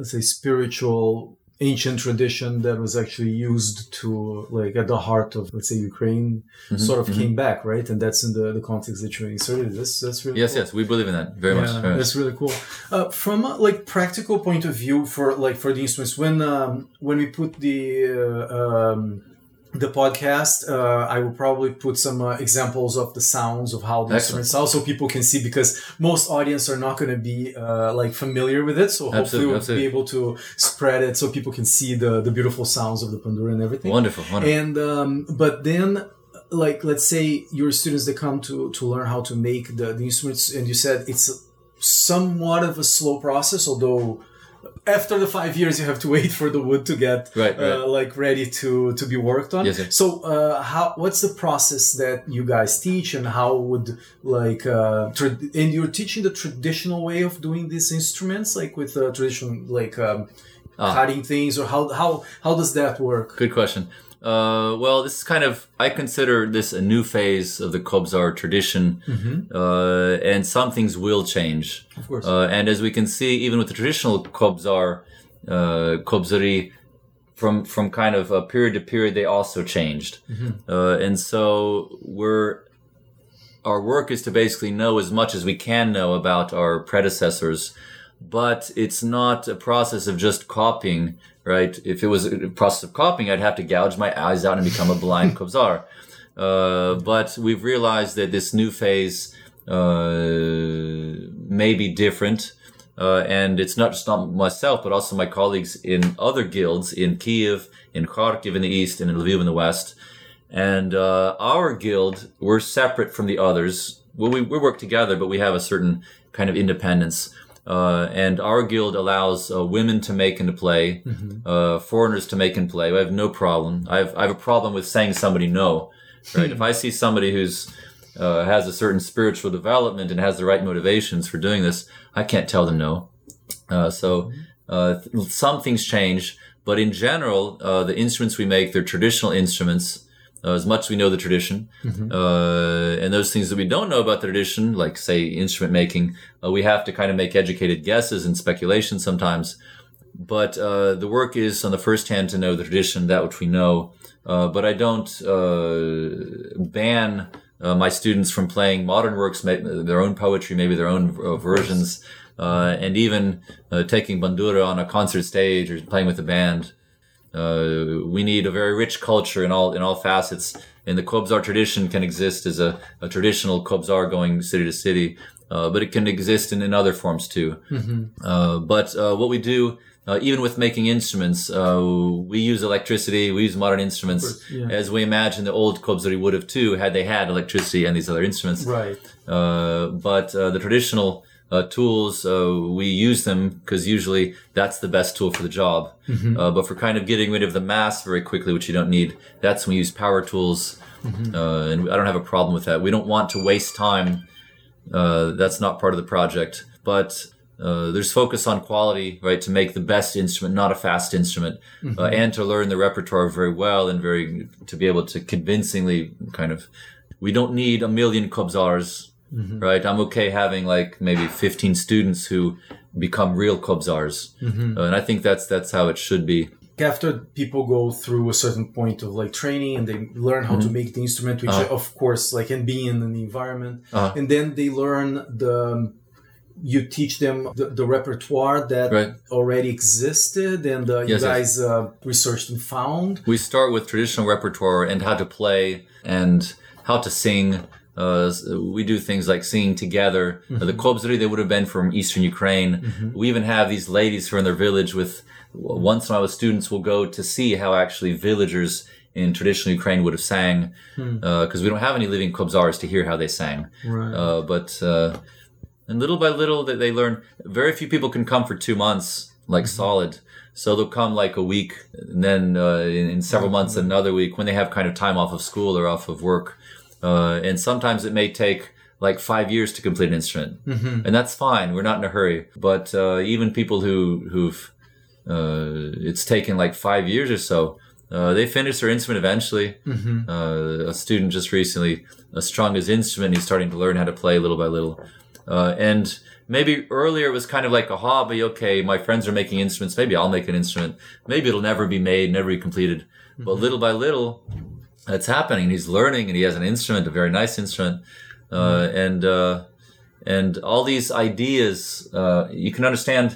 let's say spiritual ancient tradition that was actually used to, like, at the heart of, let's say, Ukraine mm-hmm, sort of mm-hmm. came back, right? And that's in the, the context that you inserted. That's, that's really Yes, cool. yes, we believe in that very yeah, much. Very that's much. Really cool. Uh, from a, like, practical point of view for, like, for the instruments, when um, when we put the... Uh, um, the podcast, uh, I will probably put some uh, examples of the sounds of how the instruments sound so people can see, because most audience are not going to be uh, like familiar with it. So absolutely, hopefully we'll absolutely. be able to spread it so people can see the, the beautiful sounds of the Bandura and everything. Wonderful, wonderful. And um, but then, like, let's say your students that come to, to learn how to make the, the instruments, and you said it's somewhat of a slow process, although... After the five years, you have to wait for the wood to get right, right. Uh, like ready to, to be worked on. Yes, yes. So, uh, how what's the process that you guys teach, and how would like uh, tra- and you're teaching the traditional way of doing these instruments, like with uh, traditional like um, ah. cutting things, or how how how does that work? Good question. Uh, well, this is kind of I consider this a new phase of the Kobzar tradition, mm-hmm. uh, and some things will change. Of course. Uh, and as we can see, even with the traditional Kobzar, uh, Kobzari, from, from kind of uh, period to period, they also changed. Mm-hmm. Uh, and so we're, our work is to basically know as much as we can know about our predecessors, but it's not a process of just copying, right? If it was a process of copying, I'd have to gouge my eyes out and become a blind Kobzar. Uh, but we've realized that this new phase, uh, may be different. Uh, and it's not just not myself, but also my colleagues in other guilds in Kyiv, in Kharkiv in the east, and in Lviv in the west. And, uh, our guild, we're separate from the others. Well, we, we work together, but we have a certain kind of independence. Uh, and our guild allows uh, women to make and to play, mm-hmm. uh, foreigners to make and play. I have no problem. I have, I have a problem with saying somebody no, right? If I see somebody who's, Uh, has a certain spiritual development and has the right motivations for doing this, I can't tell them no. Uh, so uh, th- some things change, but in general, uh, the instruments we make, they're traditional instruments. uh, as much as we know the tradition. Mm-hmm. Uh, and those things that we don't know about the tradition, like, say, instrument making, uh, we have to kind of make educated guesses and speculation sometimes. But uh, the work is on the first hand to know the tradition, that which we know. Uh, but I don't uh, ban uh, my students from playing modern works, their own poetry, maybe their own uh, versions, uh, and even uh, taking Bandura on a concert stage or playing with a band. Uh, we need a very rich culture in all in all facets, and the Kobzar tradition can exist as a, a traditional Kobzar going city to city, uh, but it can exist in, in other forms too. Mm-hmm. Uh, but uh, what we do, uh, even with making instruments, uh, we use electricity, we use modern instruments, course, yeah. as we imagine the old Kobzari would have too, had they had electricity and these other instruments. Right. Uh, but uh, the traditional Uh, tools, uh, we use them because usually that's the best tool for the job. Mm-hmm. Uh, but for kind of getting rid of the mass very quickly, which you don't need, that's when we use power tools. Mm-hmm. Uh, and I don't have a problem with that. We don't want to waste time. Uh, that's not part of the project. But uh, there's focus on quality, right? To make the best instrument, not a fast instrument, mm-hmm. uh, and to learn the repertoire very well and very, to be able to convincingly kind of, we don't need a million Kobzars. Mm-hmm. Right, I'm okay having like maybe fifteen students who become real Kobzars, mm-hmm. uh, and I think that's that's how it should be. After people go through a certain point of like training and they learn how mm-hmm. to make the instrument, which uh-huh. of course like and being in the environment, uh-huh. and then they learn the. You teach them the, the repertoire that right. already existed and uh, you yes, guys yes. Uh, researched and found. We start with traditional repertoire and how to play and how to sing. Uh, we do things like singing together. Mm-hmm. Uh, the Kobzari, they would have been from Eastern Ukraine. Mm-hmm. We even have these ladies who are in their village with, once in a while, students will go to see how actually villagers in traditional Ukraine would have sang, because mm. uh, we don't have any living Kobzars to hear how they sang. Right. Uh, but, uh, and little by little they, they learn, very few people can come for two months, like mm-hmm. solid. So they'll come like a week, and then uh, in, in several months, mm-hmm. another week, when they have kind of time off of school or off of work. Uh, and sometimes it may take like five years to complete an instrument. Mm-hmm. And that's fine. We're not in a hurry. But uh, even people who, who've, uh, it's taken like five years or so, uh, they finish their instrument eventually. Mm-hmm. Uh, a student just recently uh, strung his instrument. He's starting to learn how to play little by little. Uh, and maybe earlier it was kind of like a hobby. Okay, my friends are making instruments. Maybe I'll make an instrument. Maybe it'll never be made, never be completed. Mm-hmm. But little by little, it's happening. He's learning, and he has an instrument, a very nice instrument, uh, and uh, and all these ideas. Uh, you can understand.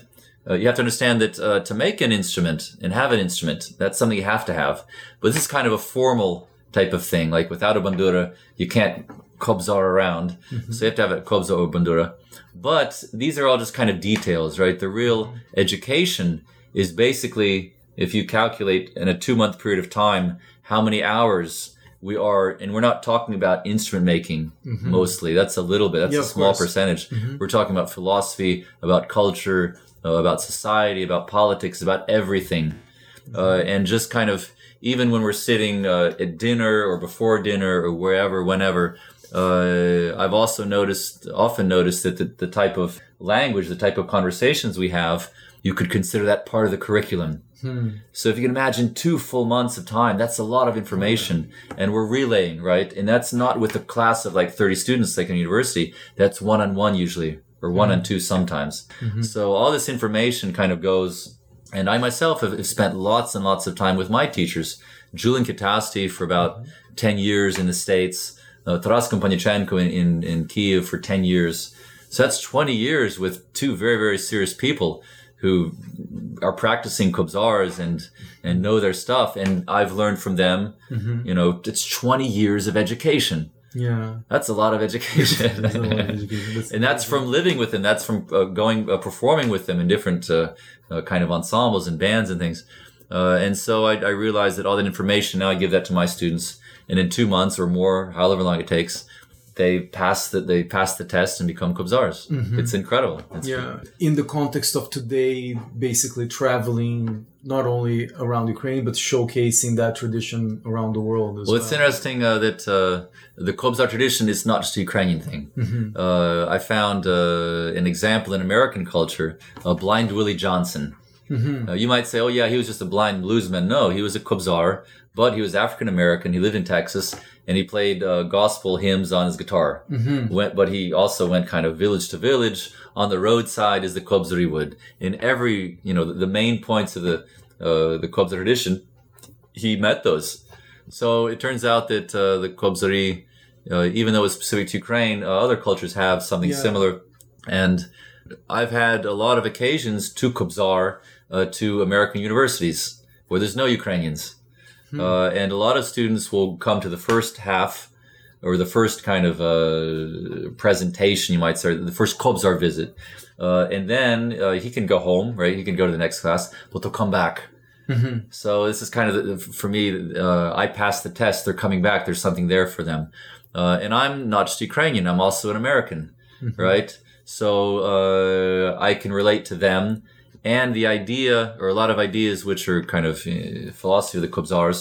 Uh, you have to understand that uh, to make an instrument and have an instrument, that's something you have to have. But this is kind of a formal type of thing. Like without a bandura, you can't kobzar around. Mm-hmm. So you have to have a kobza or bandura. But these are all just kind of details, right? The real education is basically if you calculate in a two-month period of time. How many hours we are, and we're not talking about instrument making mm-hmm. mostly. That's a little bit, that's yeah, a small course. Percentage. Mm-hmm. We're talking about philosophy, about culture, uh, about society, about politics, about everything. Mm-hmm. Uh, and just kind of, even when we're sitting uh, at dinner or before dinner or wherever, whenever, uh, I've also noticed, often noticed that the, the type of language, the type of conversations we have, you could consider that part of the curriculum. Hmm. So if you can imagine two full months of time, that's a lot of information and we're relaying, right? And that's not with a class of like thirty students like in university. That's one-on-one usually or one-on-two hmm. sometimes. Mm-hmm. So all this information kind of goes. And I myself have spent lots and lots of time with my teachers. Julian Kitasty for about ten years in the States. Uh, Taras Kompanyanchenko in, in, in Kyiv for ten years. So that's twenty years with two very, very serious people who are practicing Kobzars and, and know their stuff. And I've learned from them, mm-hmm. you know, it's twenty years of education. Yeah. That's a lot of education. That's a lot of education. That's and that's from living with them. That's from uh, going, uh, performing with them in different uh, uh, kind of ensembles and bands and things. Uh, and so I, I realized that all that information, now I give that to my students. And in two months or more, however long it takes, They pass that they pass the test and become Kobzars. Mm-hmm. It's incredible. It's yeah. Cool. In the context of today, basically traveling not only around Ukraine but showcasing that tradition around the world. As well, well, it's interesting uh, that uh, the Kobzar tradition is not just a Ukrainian thing. Mm-hmm. Uh, I found uh, an example in American culture: uh, Blind Willie Johnson. Mm-hmm. Uh, you might say, "Oh yeah, he was just a blind bluesman." No, he was a Kobzar. but he was African American. He lived in Texas, and he played uh, gospel hymns on his guitar. Mm-hmm. Went, but he also went kind of village to village. On the roadside is the Kobzari wood. In every, you know, the, the main points of the uh, the Kobza tradition, he met those. So it turns out that uh, the Kobzari, uh, even though it's specific to Ukraine, uh, other cultures have something yeah. similar. And I've had a lot of occasions to Kobzar, uh, to American universities where there's no Ukrainians. Hmm. Uh, and a lot of students will come to the first half or the first kind of uh, presentation, you might say, the first Kobzar visit. Uh, and then uh, he can go home, right? He can go to the next class, but they'll come back. Mm-hmm. So this is kind of, the, for me, uh, I passed the test. They're coming back. There's something there for them. Uh, and I'm not just Ukrainian. I'm also an American, mm-hmm. right? So uh, I can relate to them. And the idea, or a lot of ideas, which are kind of uh, philosophy of the Kobzars,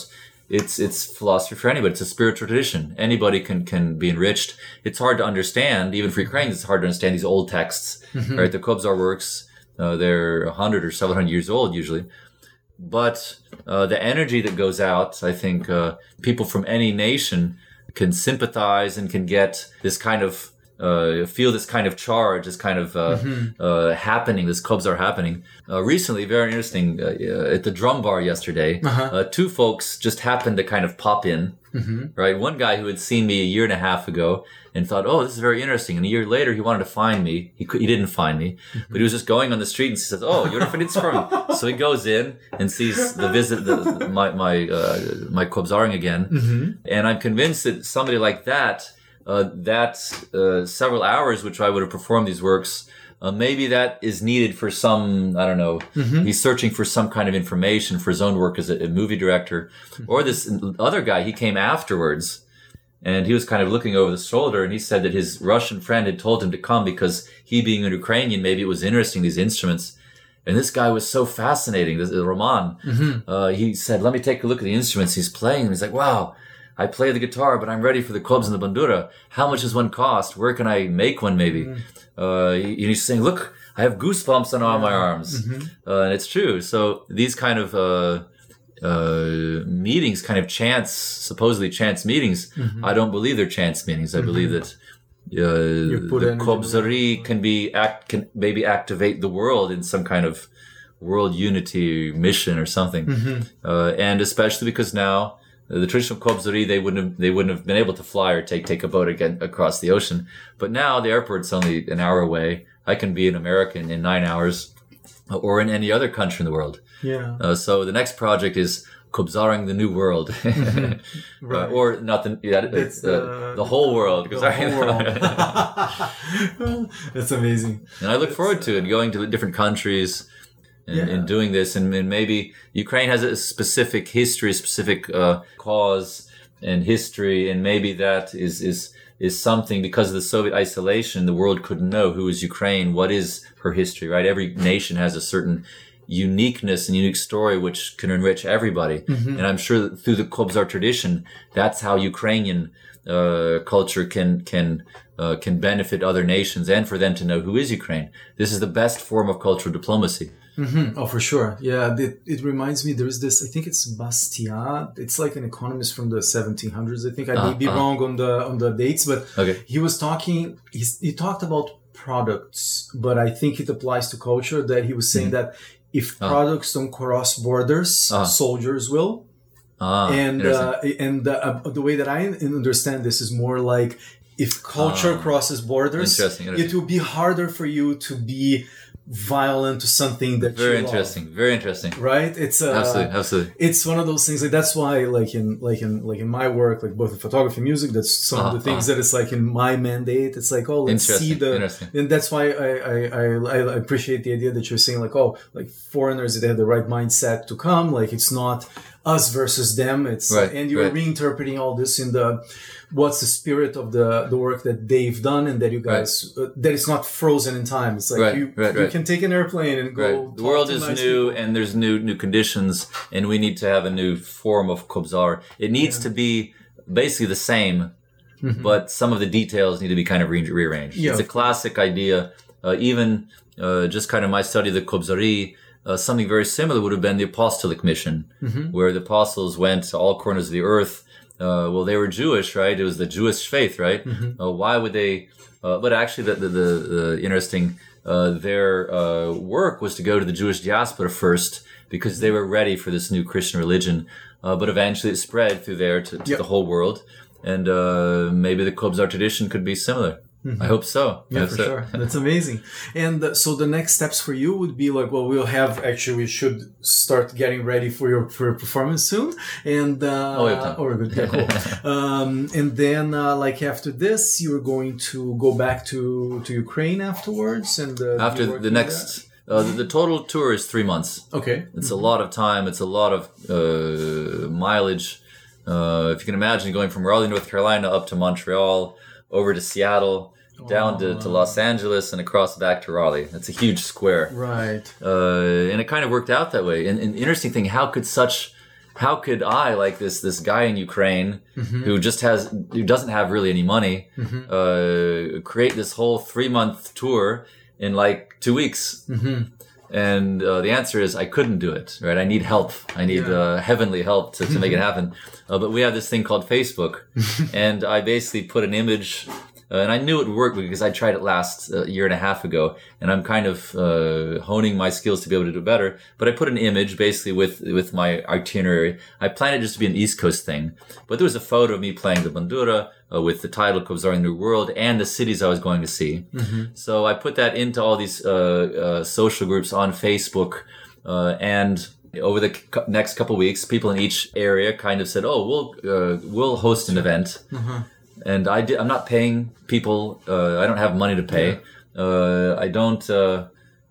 it's it's philosophy for anybody. It's a spiritual tradition. Anybody can, can be enriched. It's hard to understand. Even for Ukrainians, it's hard to understand these old texts, mm-hmm. right? The Kobzar works, uh, they're one hundred or several hundred years old usually. But uh, the energy that goes out, I think uh, people from any nation can sympathize and can get this kind of, uh, feel this kind of charge, this kind of uh, mm-hmm. uh, happening, this Kobzar happening. Uh, recently, very interesting, uh, at the drum bar yesterday, uh-huh. uh, two folks just happened to kind of pop in, mm-hmm. right? One guy who had seen me a year and a half ago and thought, oh, this is very interesting. And a year later, he wanted to find me. He could, he didn't find me, mm-hmm. but he was just going on the street and he says, oh, you're from Kobzar. So he goes in and sees the visit, the, my my uh, my Kobzaring again. Mm-hmm. And I'm convinced that somebody like that, uh, that uh, several hours, which I would have performed these works, uh, maybe that is needed for some, I don't know, mm-hmm. he's searching for some kind of information for his own work as a, a movie director. Mm-hmm. Or this other guy, he came afterwards. And he was kind of looking over the shoulder, and he said that his Russian friend had told him to come because he, being a Ukrainian, maybe it was interesting, these instruments. And this guy was so fascinating, this is Roman. Mm-hmm. Uh, he said, let me take a look at the instruments he's playing. And he's like, wow, I play the guitar, but I'm ready for the kobza and the bandura. How much does one cost? Where can I make one, maybe? Mm-hmm. Uh, he, he's saying, look, I have goosebumps on all my arms. Mm-hmm. Uh, and it's true. So these kind of... Uh, Uh, meetings, kind of chance, supposedly chance meetings. Mm-hmm. I don't believe they're chance meetings. I mm-hmm. believe that uh, the Kobzari can be act, can maybe activate the world in some kind of world unity mission or something. Mm-hmm. Uh, and especially because now uh, the traditional Kobzari, they wouldn't have, they wouldn't have been able to fly or take take a boat again across the ocean. But now the airport's only an hour away. I can be an American in nine hours. Or in any other country in the world. Yeah. Uh, so the next project is Kobzaring the New World. Mm-hmm. Right. uh, or not the, yeah, it's, uh, the, the whole world. The whole world. That's amazing. And I look it's, forward to it, going to different countries and, yeah. and doing this. And, and maybe Ukraine has a specific history, specific uh, cause and history. And maybe that is, is, is something, because of the Soviet isolation, the world couldn't know who is Ukraine, what is her history, right? Every nation has a certain uniqueness and unique story which can enrich everybody. Mm-hmm. And I'm sure that through the Kobzar tradition, that's how Ukrainian uh, culture can can uh, can benefit other nations and for them to know who is Ukraine. This is the best form of cultural diplomacy. Mm-hmm. Oh, for sure. Yeah, it, it reminds me, there is this, I think it's Bastiat. It's like an economist from the seventeen hundreds, I think. I uh, may be uh. wrong on the on the dates, but okay. He was talking, he, he talked about products, but I think it applies to culture, that he was saying mm-hmm. that if uh. products don't cross borders, uh. soldiers will. Uh, and uh, and uh, the way that I understand this is more like, if culture uh, crosses borders, interesting, interesting. It will be harder for you to be violent to something that very you interesting love. Very interesting, right? It's uh, absolutely absolutely it's one of those things, like that's why like in like in like in my work, like both in photography and music, that's some uh-huh, of the things uh-huh. that it's like in my mandate. It's like, oh, let's see the, and that's why I, I I I appreciate the idea that you're saying, like, oh, like foreigners, if they have the right mindset to come, like it's not us versus them. It's right, and you're right. reinterpreting all this in the what's the spirit of the, the work that they've done, and that you guys right. uh, that it's not frozen in time. It's like right, you right, you right. can take an airplane and go. Right. The world is new, people. And there's new new conditions, and we need to have a new form of Kobzar. It needs yeah. to be basically the same, mm-hmm. but some of the details need to be kind of re- rearranged. Yeah. It's a classic idea. Uh, even uh, just kind of my study of the Kobzari. uh, something very similar would have been the apostolic mission, mm-hmm. where the apostles went to all corners of the earth. Uh, well, they were Jewish, right? It was the Jewish faith, right? Mm-hmm. Uh, why would they? Uh, but actually, the the, the, the interesting uh, their uh, work was to go to the Jewish diaspora first because they were ready for this new Christian religion. Uh, but eventually, it spread through there to, to yep. the whole world, and uh, maybe the Kobzar tradition could be similar. Mm-hmm. I hope so. Yeah, That's for it. sure. That's amazing. And uh, so the next steps for you would be like, well, we'll have actually, we should start getting ready for your, for your performance soon. And, uh, oh, yeah, oh, good. Yeah, cool. um, and then, uh, like after this, you're going to go back to, to Ukraine afterwards. And, uh, after the next, uh, the, the total tour is three months. Okay. It's mm-hmm. a lot of time. It's a lot of, uh, mileage. Uh, if you can imagine going from Raleigh, North Carolina up to Montreal, over to Seattle, down oh. to, to Los Angeles, and across back to Raleigh. That's a huge square. Right. Uh, and it kind of worked out that way. And, and the interesting thing, how could such, how could I, like this this guy in Ukraine, mm-hmm. who just has, who doesn't have really any money, mm-hmm. uh, create this whole three-month tour in like two weeks? Mm-hmm. And uh, the answer is I couldn't do it, right? I need help. I need yeah. uh, heavenly help to, to make it happen. Uh, but we have this thing called Facebook. And I basically put an image, uh, and I knew it worked because I tried it last uh, year and a half ago. And I'm kind of uh, honing my skills to be able to do better. But I put an image basically with, with my itinerary. I planned it just to be an East Coast thing. But there was a photo of me playing the Bandura uh, with the title Kobzaring the New World and the cities I was going to see. Mm-hmm. So I put that into all these uh, uh, social groups on Facebook. Uh, and over the co- next couple of weeks, people in each area kind of said, oh, we'll uh, we'll host an event. Mm-hmm. And I did, I'm not paying people. Uh, I don't have money to pay. Yeah. Uh, I don't, uh,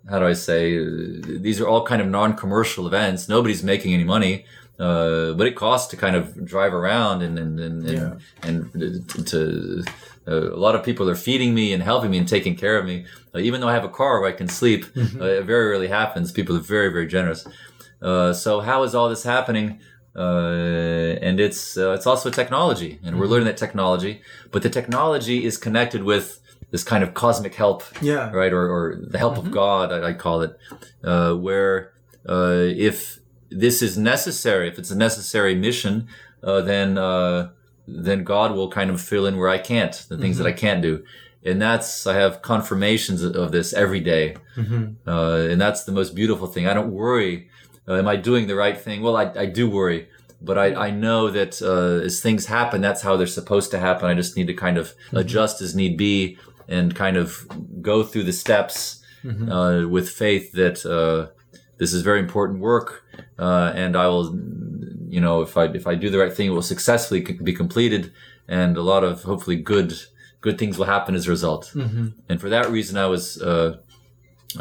how do I say, these are all kind of non-commercial events. Nobody's making any money, uh, but it costs to kind of drive around and, and, and, yeah. and, and to, uh, a lot of people are feeding me and helping me and taking care of me. Uh, even though I have a car where I can sleep, mm-hmm. uh, it very rarely happens. People are very, very generous. Uh, so how is all this happening? Uh, and it's, uh, it's also technology, and we're mm-hmm. learning that technology, but the technology is connected with this kind of cosmic help, yeah. right? Or, or the help mm-hmm. of God, I, I call it, uh, where, uh, if this is necessary, if it's a necessary mission, uh, then, uh, then God will kind of fill in where I can't, the things mm-hmm. that I can't do. And that's, I have confirmations of this every day. Mm-hmm. Uh, and that's the most beautiful thing. I don't worry. Uh, am I doing the right thing? Well, I, I do worry, but I, I know that uh, as things happen, that's how they're supposed to happen. I just need to kind of mm-hmm. adjust as need be and kind of go through the steps mm-hmm. uh, with faith that uh, this is very important work, uh, and I will, you know, if I if I do the right thing, it will successfully be completed, and a lot of hopefully good good things will happen as a result. Mm-hmm. And for that reason, I was uh,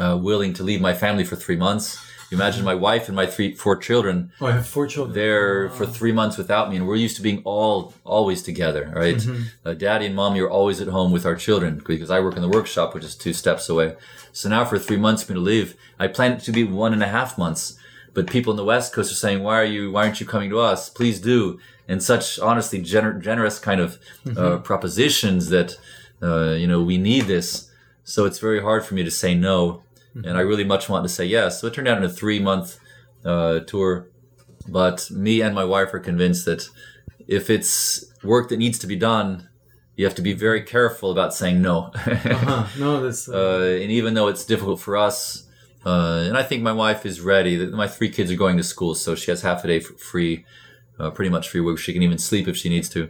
uh, willing to leave my family for three months. You imagine my wife and my three, four children. Oh, I have four children. They're wow. for three months without me, and we're used to being all always together, right? Mm-hmm. Uh, Daddy and Mommy are always at home with our children because I work in the workshop, which is two steps away. So now for three months for me to leave, I planned it to be one and a half months. But people in the West Coast are saying, "Why are you? Why aren't you coming to us? Please do!" And such honestly gener- generous kind of uh, mm-hmm. propositions that uh, you know we need this. So it's very hard for me to say no. And I really much wanted to say yes. So it turned out in a three-month uh, tour. But me and my wife are convinced that if it's work that needs to be done, you have to be very careful about saying no. uh-huh. No, that's... Uh... Uh, and even though it's difficult for us, uh, and I think my wife is ready. My three kids are going to school, so she has half a day free, uh, pretty much free work. She can even sleep if she needs to.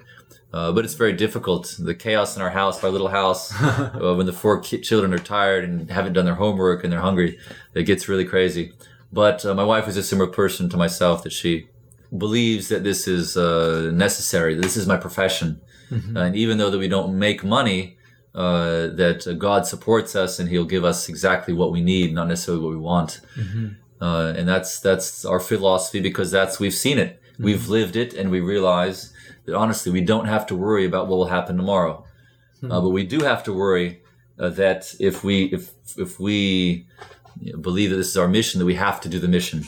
Uh, but it's very difficult. The chaos in our house, our little house, uh, when the four ki- children are tired and haven't done their homework and they're hungry, it gets really crazy. But uh, my wife is a similar person to myself, that she believes that this is uh, necessary. That this is my profession. Mm-hmm. And even though that we don't make money, uh, that uh, God supports us and he'll give us exactly what we need, not necessarily what we want. Mm-hmm. Uh, and that's, that's our philosophy, because that's, we've seen it. Mm-hmm. We've lived it, and we realize that honestly, we don't have to worry about what will happen tomorrow, hmm. uh, but we do have to worry uh, that if we if if we believe that this is our mission, that we have to do the mission.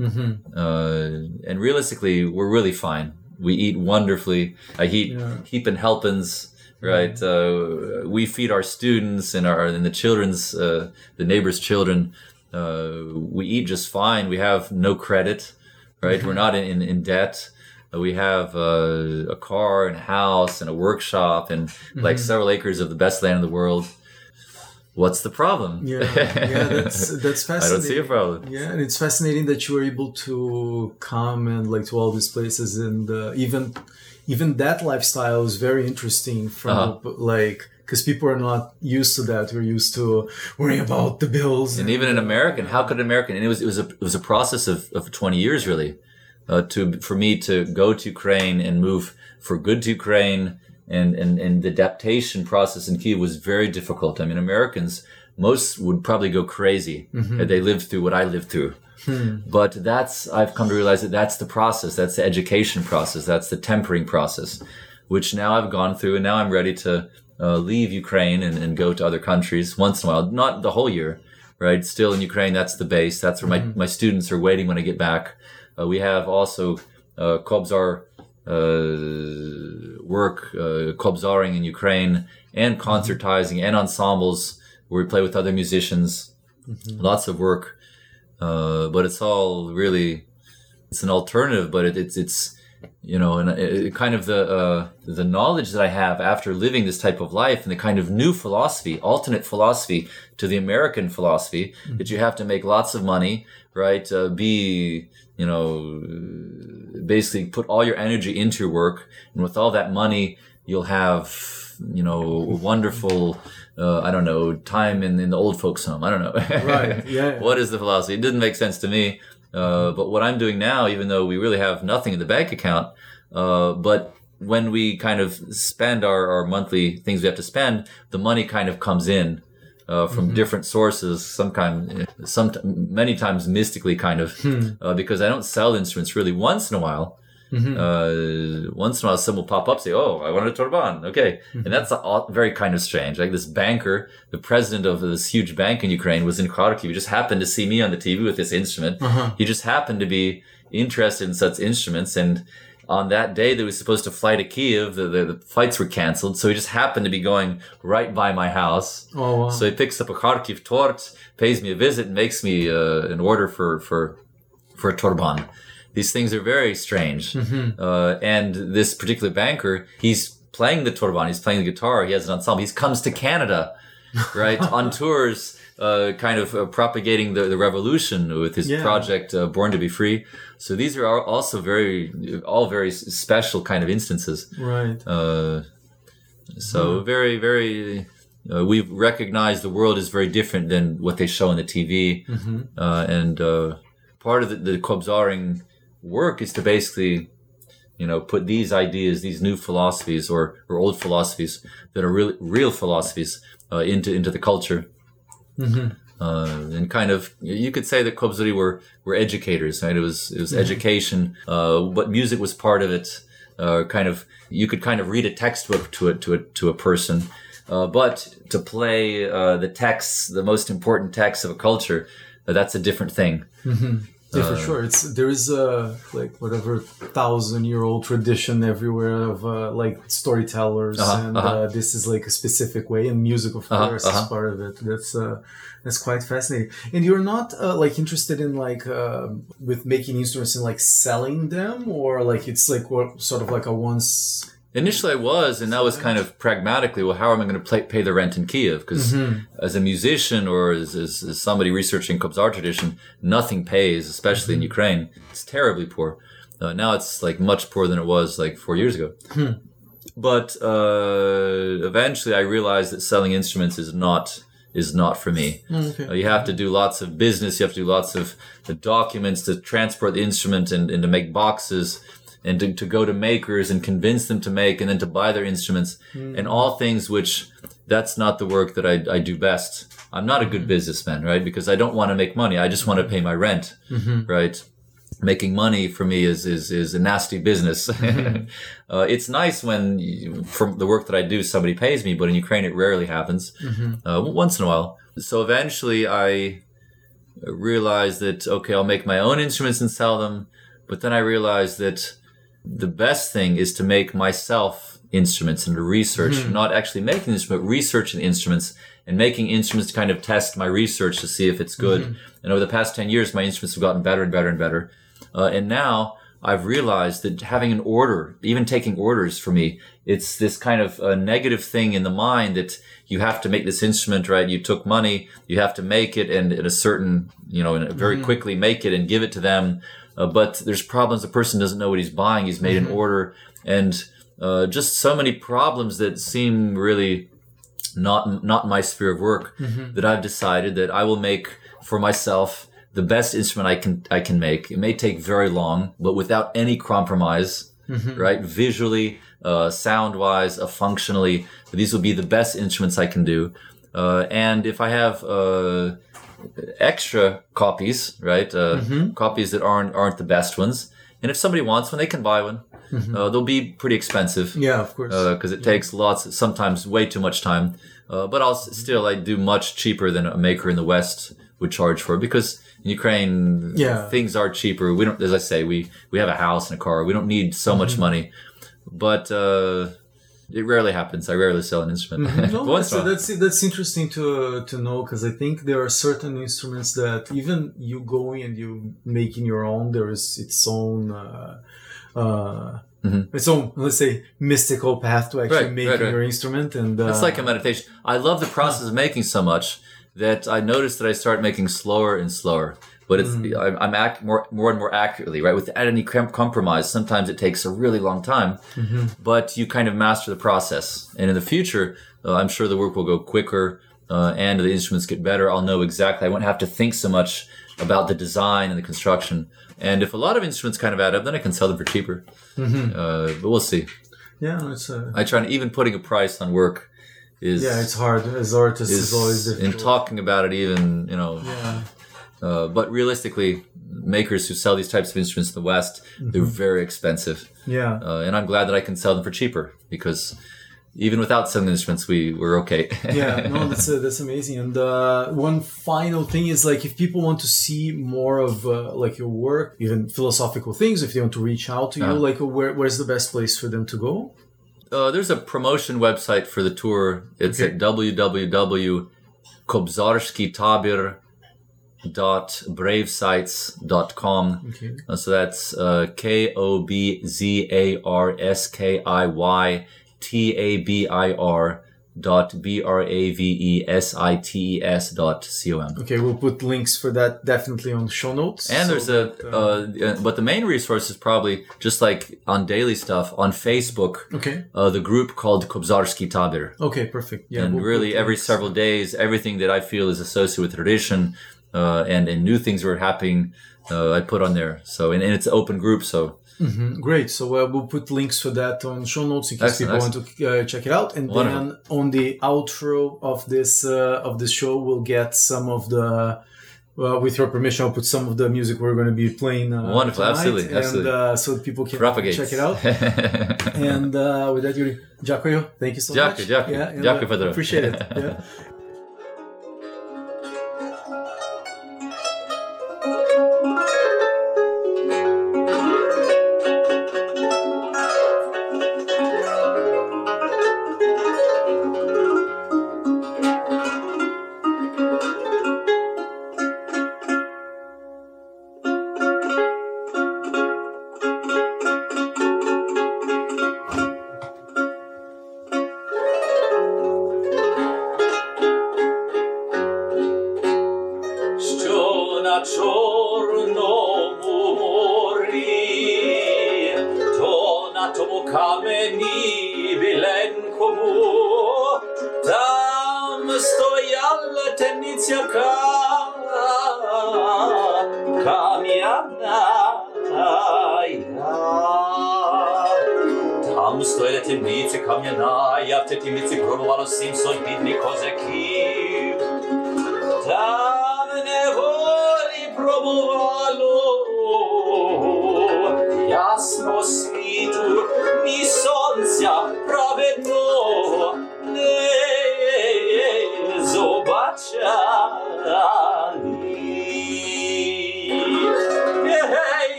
Mm-hmm. Uh, and realistically, we're really fine. We eat wonderfully. I eat yeah. heaping helpings, right? Mm-hmm. Uh, we feed our students and our and the children's uh, the neighbors' children. Uh, we eat just fine. We have no credit, right? We're not in, in, in debt. We have uh, a car and a house and a workshop and like mm-hmm. several acres of the best land in the world. What's the problem? Yeah, yeah, that's that's fascinating. I don't see a problem. Yeah, and it's fascinating that you were able to come and like to all these places, and uh, even even that lifestyle is very interesting. From uh-huh. like. Because people are not used to that. We're used to worrying about the bills. And, and even an American, how could an American? And it was it was a it was a process of, of twenty years really, uh, to for me to go to Ukraine and move for good to Ukraine, and and and the adaptation process in Kyiv was very difficult. I mean, Americans most would probably go crazy mm-hmm. if they lived through what I lived through. Hmm. But that's I've come to realize that that's the process. That's the education process. That's the tempering process, which now I've gone through, and now I'm ready to. Uh, leave Ukraine and, and go to other countries once in a while, not the whole year, right? Still in Ukraine, that's the base. That's where my, mm-hmm. my students are waiting when I get back. Uh, we have also uh, Kobzar uh, work, uh, Kobzaring in Ukraine, and concertizing and ensembles where we play with other musicians. Mm-hmm. Lots of work, uh, but it's all really, it's an alternative, but it, it's, it's, you know, and it, kind of the uh, the knowledge that I have after living this type of life, and the kind of new philosophy, alternate philosophy to the American philosophy, mm-hmm. that you have to make lots of money, right? Uh, be, you know, basically put all your energy into your work, and with all that money, you'll have, you know, wonderful. Uh, I don't know, time in, in the old folks' home. I don't know. Right. Yeah. What is the philosophy? It didn't make sense to me. Uh, but what I'm doing now, even though we really have nothing in the bank account, uh, but when we kind of spend our, our monthly things we have to spend, the money kind of comes in, uh, from mm-hmm. different sources, sometimes, some, many times mystically kind of, hmm. uh, because I don't sell instruments really. Once in a while. Mm-hmm. Uh, once in a while, some will pop up, say, "Oh, I want a Torban." Okay. Mm-hmm. And that's a, very kind of strange. Like this banker, the president of this huge bank in Ukraine was in Kharkiv. He just happened to see me on the T V with this instrument. Uh-huh. He just happened to be interested in such instruments. And on that day that we were supposed to fly to Kyiv, the, the, the flights were canceled. So he just happened to be going right by my house. Oh, wow. So he picks up a Kharkiv tort, pays me a visit, and makes me uh, an order for, for, for a Torban. These things are very strange. Mm-hmm. Uh, and this particular banker, he's playing the Torban, he's playing the guitar, he has an ensemble. He comes to Canada, right, on tours, uh, kind of uh, propagating the, the revolution with his yeah. project, uh, Born to be Free. So these are also very, all very special kind of instances. Right. Uh, so yeah. very, very... Uh, we've recognized the world is very different than what they show on the T V. Mm-hmm. Uh, and uh, part of the, the Kobzaring... work is to basically, you know, put these ideas, these new philosophies or, or old philosophies that are real, real philosophies uh, into into the culture. Mm-hmm. Uh, and kind of, you could say that Kobzari were, were educators, right? It was, it was mm-hmm. education, uh, but music was part of it. Uh, kind of, you could kind of read a textbook to a, to a, to a person, uh, but to play uh, the texts, the most important texts of a culture, uh, that's a different thing. Mm-hmm. Yeah, for sure. It's there is a like whatever thousand year old tradition everywhere of uh, like storytellers, uh-huh, and uh-huh. Uh, this is like a specific way, and music of course uh-huh, uh-huh. is part of it. That's uh, that's quite fascinating. And you're not uh, like interested in like uh, with making instruments and like selling them, or like it's like what sort of like a once. Initially, I was, and that was kind of pragmatically. Well, how am I going to play, pay the rent in Kyiv? Because mm-hmm. as a musician or as, as, as somebody researching Kobzar tradition, nothing pays, especially mm-hmm. in Ukraine. It's terribly poor. Uh, now it's like much poorer than it was like four years ago. Hmm. But uh, eventually, I realized that selling instruments is not is not for me. Okay. Uh, you have to do lots of business. You have to do lots of the documents to transport the instrument and, and to make boxes. And to, to go to makers and convince them to make, and then to buy their instruments, mm. and all things which that's not the work that I, I do best. I'm not a good businessman, right? Because I don't want to make money. I just want to pay my rent, mm-hmm. right? Making money for me is is is a nasty business. Mm-hmm. uh, it's nice when you, from the work that I do, somebody pays me, but in Ukraine it rarely happens. Mm-hmm. Uh, once in a while. So eventually I realized that okay, I'll make my own instruments and sell them. But then I realized that the best thing is to make myself instruments and to research, mm-hmm. not actually making the instrument, but researching the instruments and making instruments to kind of test my research to see if it's good. Mm-hmm. And over the past ten years, my instruments have gotten better and better and better. Uh, and now I've realized that having an order, even taking orders for me, it's this kind of uh, negative thing in the mind that you have to make this instrument, right? You took money, you have to make it and at a certain, you know, and very mm-hmm. quickly make it and give it to them. Uh, but there's problems. The person doesn't know what he's buying. He's made mm-hmm. an order. And Uh, just so many problems that seem really not not my sphere of work mm-hmm. that I've decided that I will make for myself the best instrument I can I can make. It may take very long, but without any compromise, mm-hmm. right? Visually, uh, sound-wise, uh, functionally, these will be the best instruments I can do. Uh, and if I have uh, extra copies, right, uh, mm-hmm. copies that aren't aren't the best ones, and if somebody wants one, they can buy one. Mm-hmm. Uh, they'll be pretty expensive. Yeah, of course. Because uh, it yeah. takes lots, sometimes way too much time. Uh, but I'll still, I do much cheaper than a maker in the West would charge for it. Because in Ukraine, yeah. things are cheaper. We don't, as I say, we, we have a house and a car. We don't need so mm-hmm. much money. But uh, it rarely happens. I rarely sell an instrument. Mm-hmm. No, that's, that's, that's interesting to, uh, to know, because I think there are certain instruments that even you going and you making your own, there is its own... Uh, Uh, mm-hmm. its own, let's say, mystical path to actually right, making right, right. your instrument. And uh, it's like a meditation. I love the process of making so much that I noticed that I start making slower and slower. But it's mm-hmm. I'm act more, more and more accurately, right? Without any compromise. Sometimes it takes a really long time, mm-hmm. but you kind of master the process. And in the future, uh, I'm sure the work will go quicker uh, and the instruments get better. I'll know exactly. I won't have to think so much about the design and the construction. And if a lot of instruments kind of add up, then I can sell them for cheaper. Mm-hmm. Uh, but we'll see. Yeah, it's a... I try to... Even putting a price on work is... Yeah, it's hard. As artists, is, it's always difficult. And talking about it even, you know... Yeah. Uh, but realistically, makers who sell these types of instruments in the West, mm-hmm. they're very expensive. Yeah. Uh, and I'm glad that I can sell them for cheaper, because... Even without some instruments, we were okay. yeah, no, that's uh, that's amazing. And uh, one final thing is, like, if people want to see more of uh, like your work, even philosophical things, if they want to reach out to you, uh-huh. like where where's the best place for them to go? Uh, there's a promotion website for the tour. It's okay. at w w w dot kobzarskitabir dot bravesites dot com. Okay. Uh, so that's uh, K O B Z A R S K I Y. T A B I R dot B R A V E S I T E S dot C O M. Okay, we'll put links for that definitely on the show notes. And so there's that, a, uh, uh, but the main resource is probably just like on daily stuff on Facebook. Okay. Uh, the group called Kobzarski Tabir. Okay, perfect. Yeah. And we'll really every links. Several days, everything that I feel is associated with tradition uh, and, and new things were happening, uh, I put on there. So, and, and it's an open group, so. Mm-hmm. Great. So uh, we'll put links for that on show notes in case excellent, people excellent. want to uh, check it out. And Wonderful. Then on the outro of this uh, of this show, we'll get some of the, uh, with your permission, I'll put some of the music we're going to be playing. Uh, Wonderful. Tonight. Absolutely. And, absolutely. Uh, so that people can Propagates. Check it out. and uh, with that, Yuri, Jacoyo, thank you so Jacob, much. Jacob, yeah, and, Jacob, Pedro. Uh, appreciate it. Yeah.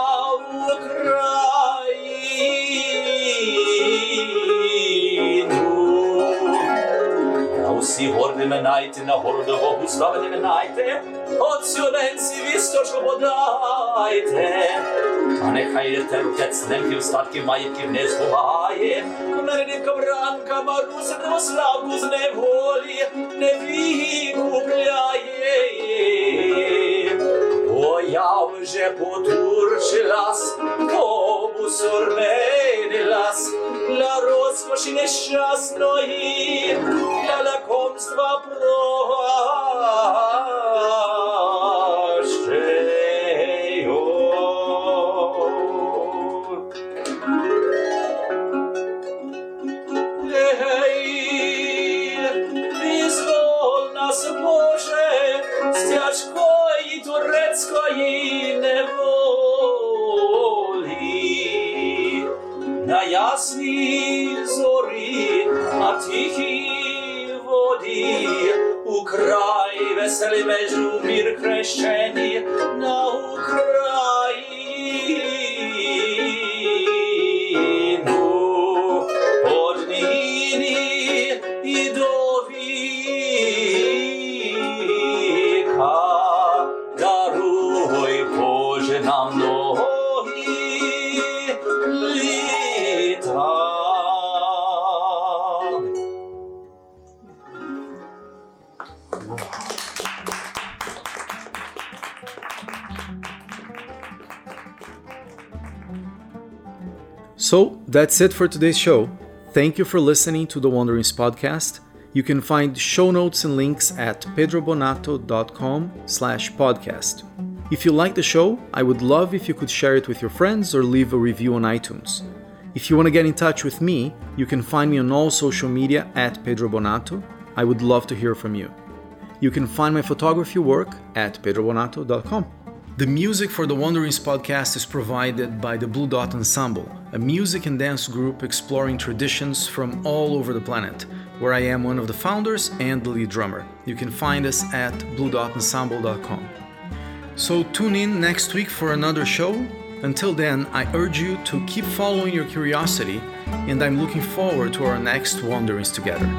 Україну. Усі горди минайте, на городу Богу слави не минайте, отсюденці вісточку подайте. Та нехай терпять снемків, статків, маєтків не збуває. Мене дівка бранка Маруся Бідному Славку з неволі не викупляє. Бо я вже потурчилась, обусурменилась, для розкоші нещасної, для лакомства прощею. турецької неволі, на ясній зорі, на тихій воді, у край веселий межумір хрещені на Україну. Одніні і до віка даруй, Боже, нам довгі літа. So that's it for today's show. Thank you for listening to the Wanderings podcast. You can find show notes and links at pedrobonato dot com slash podcast. If you like the show, I would love if you could share it with your friends or leave a review on iTunes. If you want to get in touch with me, you can find me on all social media at Pedro Bonato. I would love to hear from you. You can find my photography work at pedrobonato dot com. The music for the Wanderings podcast is provided by the Blue Dot Ensemble, a music and dance group exploring traditions from all over the planet, where I am one of the founders and the lead drummer. You can find us at blue dot ensemble dot com. So tune in next week for another show. Until then, I urge you to keep following your curiosity, and I'm looking forward to our next Wanderings together.